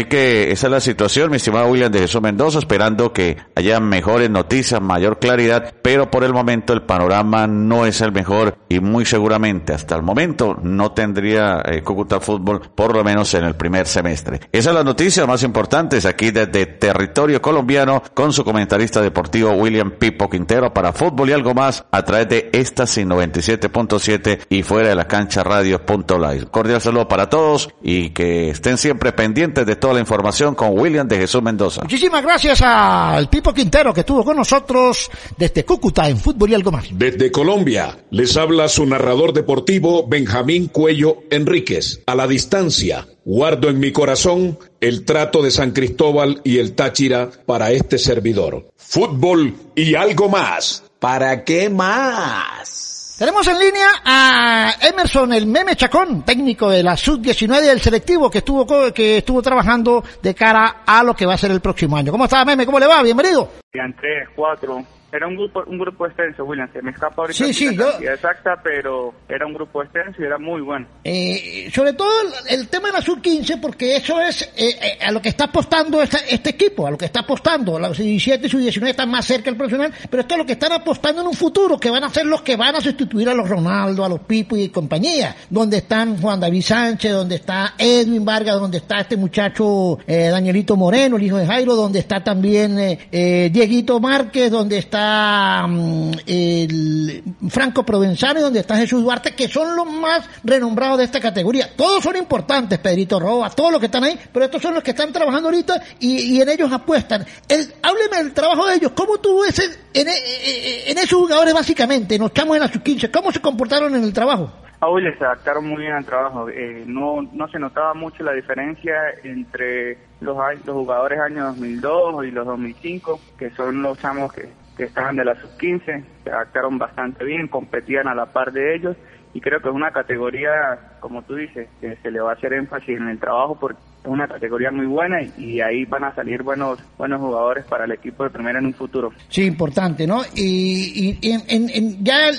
que esa es la situación, mi estimado William de Jesús Mendoza, esperando que haya mejores noticias, mayor claridad, pero por el momento el panorama no es el mejor y muy seguramente hasta el momento no tendría Cúcuta Fútbol, por lo menos en el primer semestre. Esa es la noticia más importante aquí desde territorio colombiano con su comentarista deportivo William Pipo Quintero para Fútbol y Algo Más a través de Éxtasis 97.7 y fuera de la cancha radio.live. Cordial saludo para todos y que estén siempre pendientes de toda la información con William de Jesús Mendoza. Muchísimas gracias al Pipo Quintero que estuvo con nosotros desde Cúcuta en Fútbol y Algo Más. Desde Colombia les habla su narrador deportivo Benjamín Cuellar Enríquez. A la distancia, guardo en mi corazón el trato de San Cristóbal y el Táchira para este servidor. Fútbol y Algo Más. ¿Para qué más? Tenemos en línea a Emerson, el Meme Chacón, técnico de la Sub-19 del selectivo que estuvo trabajando de cara a lo que va a ser el próximo año. ¿Cómo está, Meme? ¿Cómo le va? Bienvenido. Sean 3, 4... Era un grupo extenso, William, se me escapa ahorita exacta, pero era un grupo extenso y era muy bueno. Sobre todo el tema de la Sub-15, porque eso es a lo que está apostando este equipo, a lo que está apostando. La Sub-17 y Sub-19 están más cerca del profesional, pero esto es lo que están apostando en un futuro, que van a ser los que van a sustituir a los Ronaldo, a los Pipo y compañía, donde están Juan David Sánchez, donde está Edwin Vargas, donde está este muchacho Danielito Moreno, el hijo de Jairo, donde está también Dieguito Márquez, donde está el Franco Provenzano, donde está Jesús Duarte, que son los más renombrados de esta categoría. Todos son importantes, Pedrito Roa, todos los que están ahí, pero estos son los que están trabajando ahorita y en ellos apuestan. Hábleme del trabajo de ellos. ¿Cómo tú ves en esos jugadores básicamente, nos echamos en la sub-15, cómo se comportaron en el trabajo? Hoy les adaptaron muy bien al trabajo. No se notaba mucho la diferencia entre los jugadores año 2002 y los 2005, que son los chamos que estaban de la sub-15, se adaptaron bastante bien, competían a la par de ellos y creo que es una categoría, como tú dices, que se le va a hacer énfasis en el trabajo porque es una categoría muy buena y ahí van a salir buenos jugadores para el equipo de primera en un futuro. Sí, importante, ¿no? Y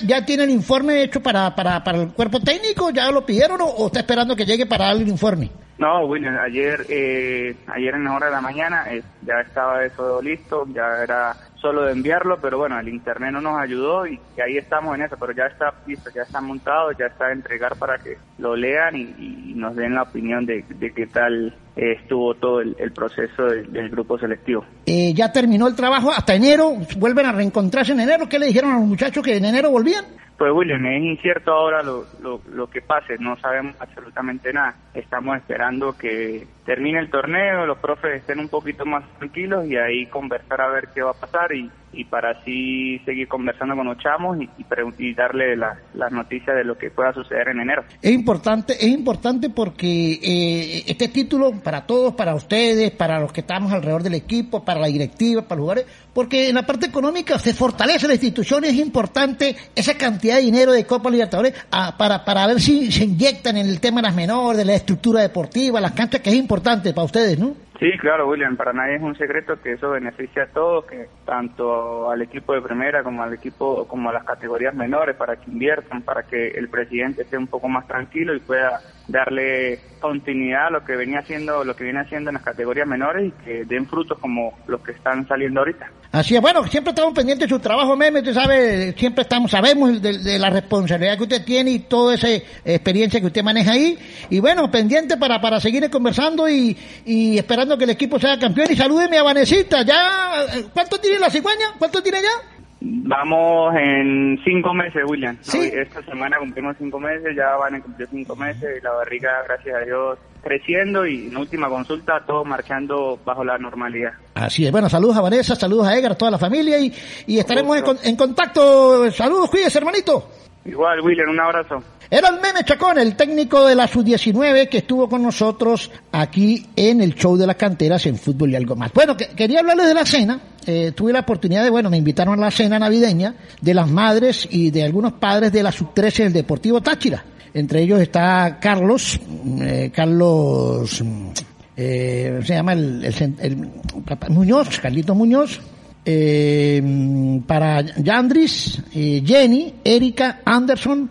¿ya tiene el informe hecho para el cuerpo técnico? ¿Ya lo pidieron o está esperando que llegue para darle el informe? No, William, ayer en la hora de la mañana ya estaba eso listo, ya era solo de enviarlo, pero bueno, el internet no nos ayudó y ahí estamos en eso, pero ya está listo, ya está montado, ya está a entregar para que lo lean y nos den la opinión de qué tal estuvo todo el proceso del grupo selectivo. ¿Ya terminó el trabajo hasta enero? ¿Vuelven a reencontrarse en enero? ¿Qué le dijeron a los muchachos que en enero volvían? Pues William, es incierto ahora lo que pase, no sabemos absolutamente nada. Estamos esperando que termine el torneo, los profes estén un poquito más tranquilos y ahí conversar a ver qué va a pasar y para así seguir conversando con los chamos y darle las noticias de lo que pueda suceder en enero. Es importante porque este título para todos, para ustedes, para los que estamos alrededor del equipo, para la directiva, para los jugadores, porque en la parte económica se fortalece la institución, es importante esa cantidad de dinero de Copa Libertadores para ver si se inyectan en el tema de las menores, de la estructura deportiva, las canchas, que es importante para ustedes, ¿no? Sí, claro, William, para nadie es un secreto que eso beneficia a todos, que tanto al equipo de primera como a las categorías menores, para que inviertan, para que el presidente esté un poco más tranquilo y pueda darle continuidad a lo que viene haciendo en las categorías menores y que den frutos como los que están saliendo ahorita. Así es, bueno, siempre estamos pendientes de su trabajo, Meme, usted sabe, siempre sabemos de la responsabilidad que usted tiene y toda esa experiencia que usted maneja ahí, y bueno, pendiente para seguir conversando y esperando que el equipo sea campeón. Y salúdeme a Vanesita, ya, ¿cuánto tiene la cigüeña? ¿Cuánto tiene ya? Vamos en 5 meses, William. ¿Sí? Esta semana cumplimos 5 meses, ya van a cumplir 5 meses, la barriga, gracias a Dios, creciendo y en última consulta, todo marchando bajo la normalidad. Así es, bueno, saludos a Vanessa, saludos a Edgar, toda la familia y estaremos en contacto. Saludos, cuídese, hermanito. Igual, William, un abrazo. Era el Meme Chacón, el técnico de la Sub-19 que estuvo con nosotros aquí en el show de las canteras en Fútbol y Algo Más. Bueno, quería hablarles de la cena. Tuve la oportunidad me invitaron a la cena navideña de las madres y de algunos padres de la Sub-13 del Deportivo Táchira. Entre ellos está Carlos, se llama el Muñoz, Carlito Muñoz. Para Yandris, Jenny, Erika, Anderson,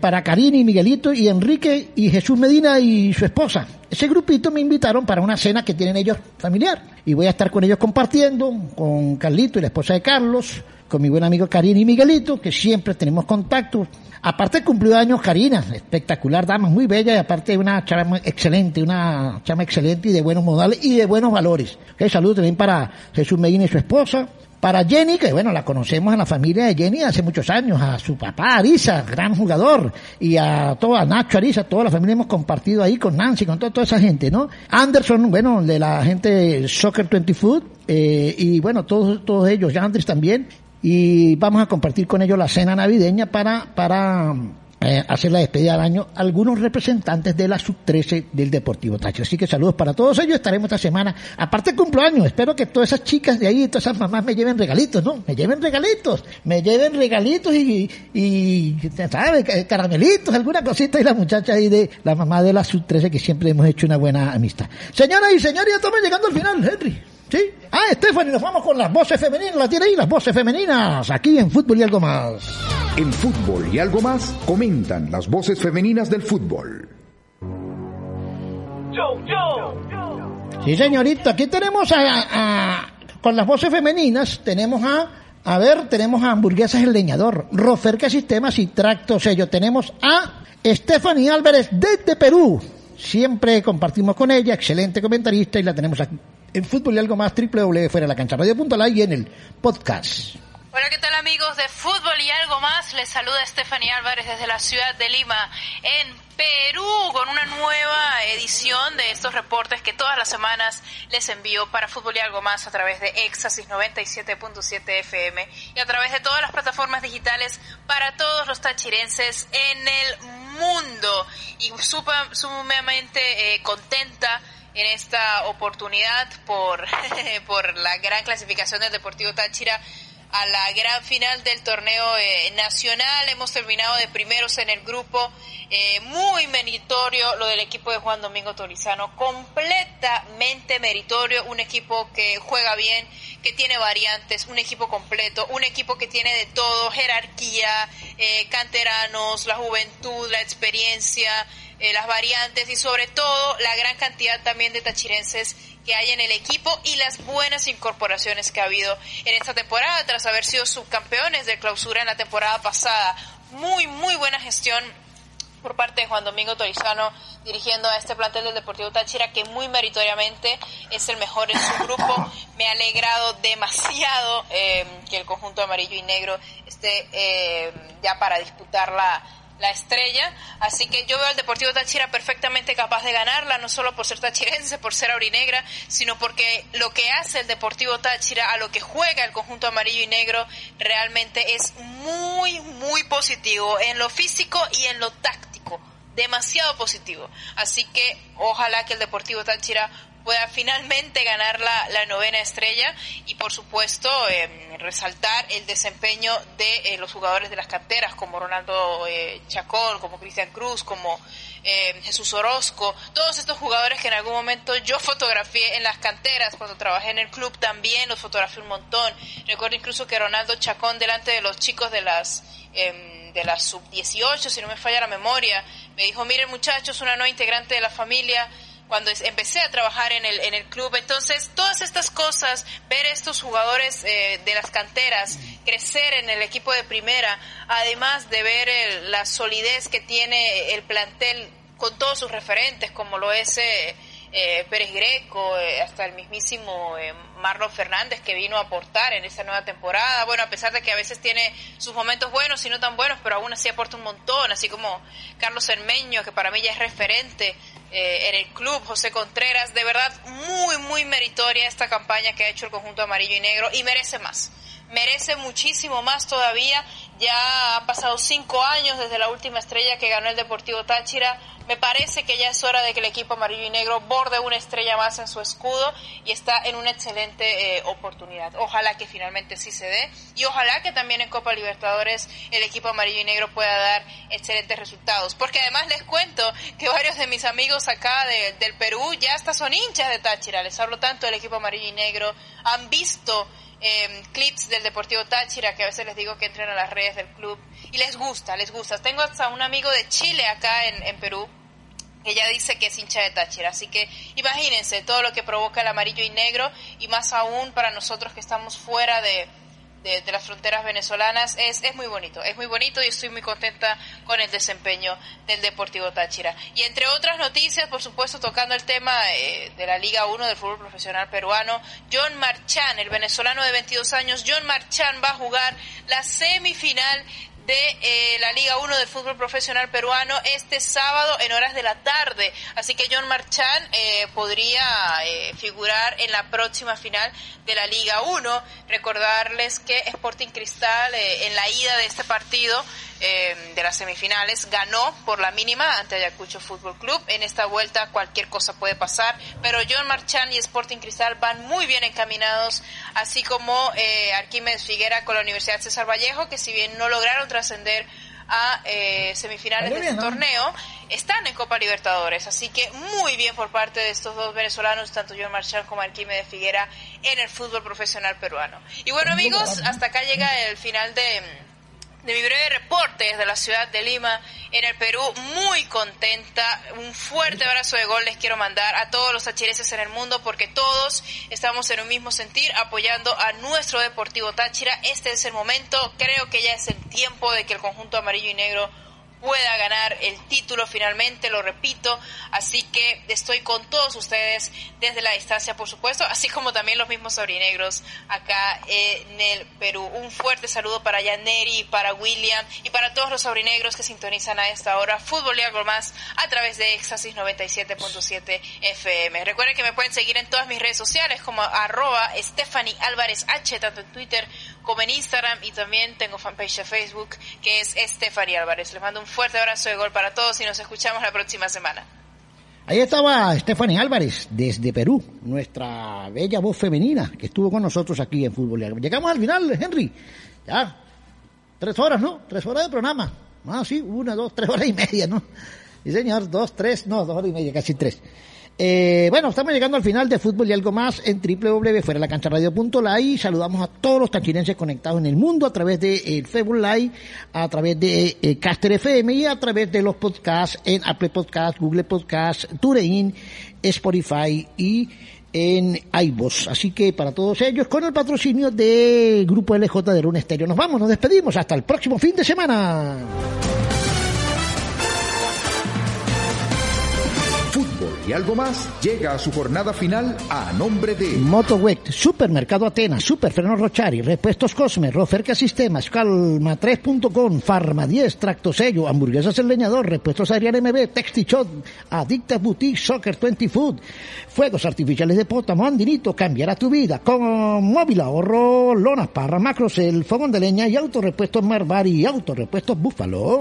para Karini, Miguelito y Enrique y Jesús Medina y su esposa. Ese grupito me invitaron para una cena que tienen ellos familiar y voy a estar con ellos compartiendo, con Carlito y la esposa de Carlos, con mi buen amigo Karini y Miguelito, que siempre tenemos contacto. Aparte cumplió años Karina, espectacular dama, muy bella, y aparte una chama excelente y de buenos modales y de buenos valores. Okay, saludos también para Jesús Medina y su esposa, para Jenny, que bueno, la conocemos a la familia de Jenny hace muchos años, a su papá Ariza, gran jugador, y a Nacho Ariza, toda la familia hemos compartido ahí con Nancy, con toda esa gente, ¿no? Anderson, bueno, de la gente de Soccer Twenty Foot, y bueno, todos ellos, Andrés también. Y vamos a compartir con ellos la cena navideña para hacer la despedida del año a algunos representantes de la Sub-13 del Deportivo Táchira. Así que saludos para todos ellos, estaremos esta semana. Aparte cumpleaños, espero que todas esas chicas de ahí, todas esas mamás me lleven regalitos, ¿no? Me lleven regalitos y ¿sabes? Caramelitos, alguna cosita, y la muchacha ahí de la mamá de la Sub-13, que siempre hemos hecho una buena amistad. Señoras y señores, ya estamos llegando al final, Henry. ¿Sí? Ah, Stephanie, nos vamos con las voces femeninas, la tiene ahí, las voces femeninas, aquí en Fútbol y Algo Más. En Fútbol y Algo Más comentan las voces femeninas del fútbol. Yo. Sí, señorita, aquí tenemos con las voces femeninas, tenemos tenemos a Hamburguesas El Leñador, Roferca Sistemas y Tracto Sello. Tenemos a Estefanía Álvarez desde Perú. Siempre compartimos con ella, excelente comentarista, y la tenemos aquí en Fútbol y Algo Más, www.fueralacancharadio.live y en el podcast. Hola, ¿qué tal amigos de Fútbol y Algo Más? Les saluda Estefanía Álvarez desde la ciudad de Lima, en Perú, con una nueva edición de estos reportes que todas las semanas les envío para Fútbol y Algo Más a través de Éxtasis 97.7 FM y a través de todas las plataformas digitales para todos los tachirenses en el mundo. Y sumamente contenta en esta oportunidad por la gran clasificación del Deportivo Táchira a la gran final del torneo nacional. Hemos terminado de primeros en el grupo, muy meritorio lo del equipo de Juan Domingo Tolisano, completamente meritorio, un equipo que juega bien, que tiene variantes, un equipo completo, un equipo que tiene de todo, jerarquía, canteranos, la juventud, la experiencia, las variantes y sobre todo la gran cantidad también de tachirenses que hay en el equipo y las buenas incorporaciones que ha habido en esta temporada tras haber sido subcampeones de clausura en la temporada pasada. Muy buena gestión por parte de Juan Domingo Tolisano dirigiendo a este plantel del Deportivo Táchira, que muy meritoriamente es el mejor en su grupo. Me ha alegrado demasiado que el conjunto amarillo y negro esté ya para disputar la estrella, así que yo veo al Deportivo Táchira perfectamente capaz de ganarla, no solo por ser tachirense, por ser aurinegra, sino porque lo que hace el Deportivo Táchira, a lo que juega el conjunto amarillo y negro, realmente es muy positivo en lo físico y en lo táctico, demasiado positivo, así que ojalá que el Deportivo Táchira pueda finalmente ganar la novena estrella y por supuesto resaltar el desempeño de los jugadores de las canteras como Ronaldo Chacón, como Cristian Cruz, como Jesús Orozco, todos estos jugadores que en algún momento yo fotografié en las canteras cuando trabajé en el club, también los fotografié un montón. Recuerdo incluso que Ronaldo Chacón delante de los chicos de las sub-18, si no me falla la memoria, me dijo: miren muchachos, una nueva integrante de la familia, cuando empecé a trabajar en el club. Entonces todas estas cosas, ver estos jugadores de las canteras crecer en el equipo de primera, además de ver la solidez que tiene el plantel con todos sus referentes, como lo es Pérez Greco, hasta el mismísimo Marlon Fernández, que vino a aportar en esta nueva temporada, bueno, a pesar de que a veces tiene sus momentos buenos y no tan buenos, pero aún así aporta un montón, así como Carlos Cermeño, que para mí ya es referente en el club, José Contreras. De verdad, muy meritoria esta campaña que ha hecho el conjunto amarillo y negro, y merece más, merece muchísimo más todavía. Ya han pasado 5 años desde la última estrella que ganó el Deportivo Táchira. Me parece que ya es hora de que el equipo amarillo y negro borde una estrella más en su escudo y está en una excelente oportunidad. Ojalá que finalmente sí se dé y ojalá que también en Copa Libertadores el equipo amarillo y negro pueda dar excelentes resultados. Porque además les cuento que varios de mis amigos acá del Perú ya hasta son hinchas de Táchira. Les hablo tanto del equipo amarillo y negro. Han visto clips del Deportivo Táchira, que a veces les digo que entren a las redes del club, y les gusta. Tengo hasta un amigo de Chile acá en Perú, que ya dice que es hincha de Táchira, así que imagínense todo lo que provoca el amarillo y negro, y más aún para nosotros que estamos fuera de las fronteras venezolanas. Es muy bonito y estoy muy contenta con el desempeño del Deportivo Táchira. Y entre otras noticias, por supuesto, tocando el tema de la Liga 1 del fútbol profesional peruano, John Marchán, el venezolano de 22 años, John Marchán va a jugar la semifinal de la Liga 1 del fútbol profesional peruano este sábado en horas de la tarde. Así que John Marchán podría figurar en la próxima final de la Liga 1. Recordarles que Sporting Cristal en la ida de este partido de las semifinales ganó por la mínima ante Ayacucho Fútbol Club. En esta vuelta cualquier cosa puede pasar, pero John Marchán y Sporting Cristal van muy bien encaminados, así como Arquímedes Figuera con la Universidad César Vallejo, que si bien no lograron trascender a semifinales de este torneo, están en Copa Libertadores, así que muy bien por parte de estos dos venezolanos, tanto John Marchán como Arquímedes Figuera, en el fútbol profesional peruano. Y bueno, amigos, hasta acá llega el final de mi breve reporte desde la ciudad de Lima, en el Perú. Muy contenta, un fuerte abrazo de gol les quiero mandar a todos los tachirenses en el mundo, porque todos estamos en un mismo sentir, apoyando a nuestro Deportivo Táchira. Este es el momento, creo que ya es el tiempo de que el conjunto amarillo y negro pueda ganar el título finalmente, lo repito, así que estoy con todos ustedes desde la distancia, por supuesto, así como también los mismos aurinegros acá en el Perú. Un fuerte saludo para Yaneri, para William y para todos los aurinegros que sintonizan a esta hora Fútbol y algo más a través de Éxtasis 97.7 FM. Recuerden que me pueden seguir en todas mis redes sociales como @StefanyAlvarezH, tanto en Twitter como en Instagram, y también tengo fanpage de Facebook que es Estefanía Álvarez. Les mando un fuerte abrazo de gol para todos y nos escuchamos la próxima semana. Ahí estaba Estefanía Álvarez, desde Perú, nuestra bella voz femenina, que estuvo con nosotros aquí en Fútbol y Algo. Llegamos al final, Henry. Ya, 3 horas, ¿no? 3 horas de programa. Ah, sí, 1, 2, 3 horas y media, ¿no? Sí, señor, 2, 3, no, 2 horas y media, casi 3. Bueno, estamos llegando al final de Fútbol y Algo Más en www.fueralacancharadio.live. Saludamos a todos los tachirenses conectados en el mundo a través de Facebook Live, a través de Caster FM y a través de los podcasts en Apple Podcasts, Google Podcasts, TuneIn, Spotify y en iVoox. Así que para todos ellos, con el patrocinio de Grupo LJ de Luna Estéreo. Nos vamos, nos despedimos. Hasta el próximo fin de semana. Fútbol y Algo Más llega a su jornada final a nombre de Motowec, Supermercado Atenas, Superfreno Rochari, Repuestos Cosme, Roferca Sistemas, Colma 3, Farma 10, Tractosello, Hamburguesas El Leñador, Repuestos MB, Texti Chop, Adictas Boutique, Soccer Twenty Foot, Fuegos Artificiales de Pótamo, Andinito, Cambiará Tu Vida, con Móvil Ahorro, Lonas Parra, Macros, el Fogón de Leña y Autorepuestos Marbar y Autorepuestos Búfalo.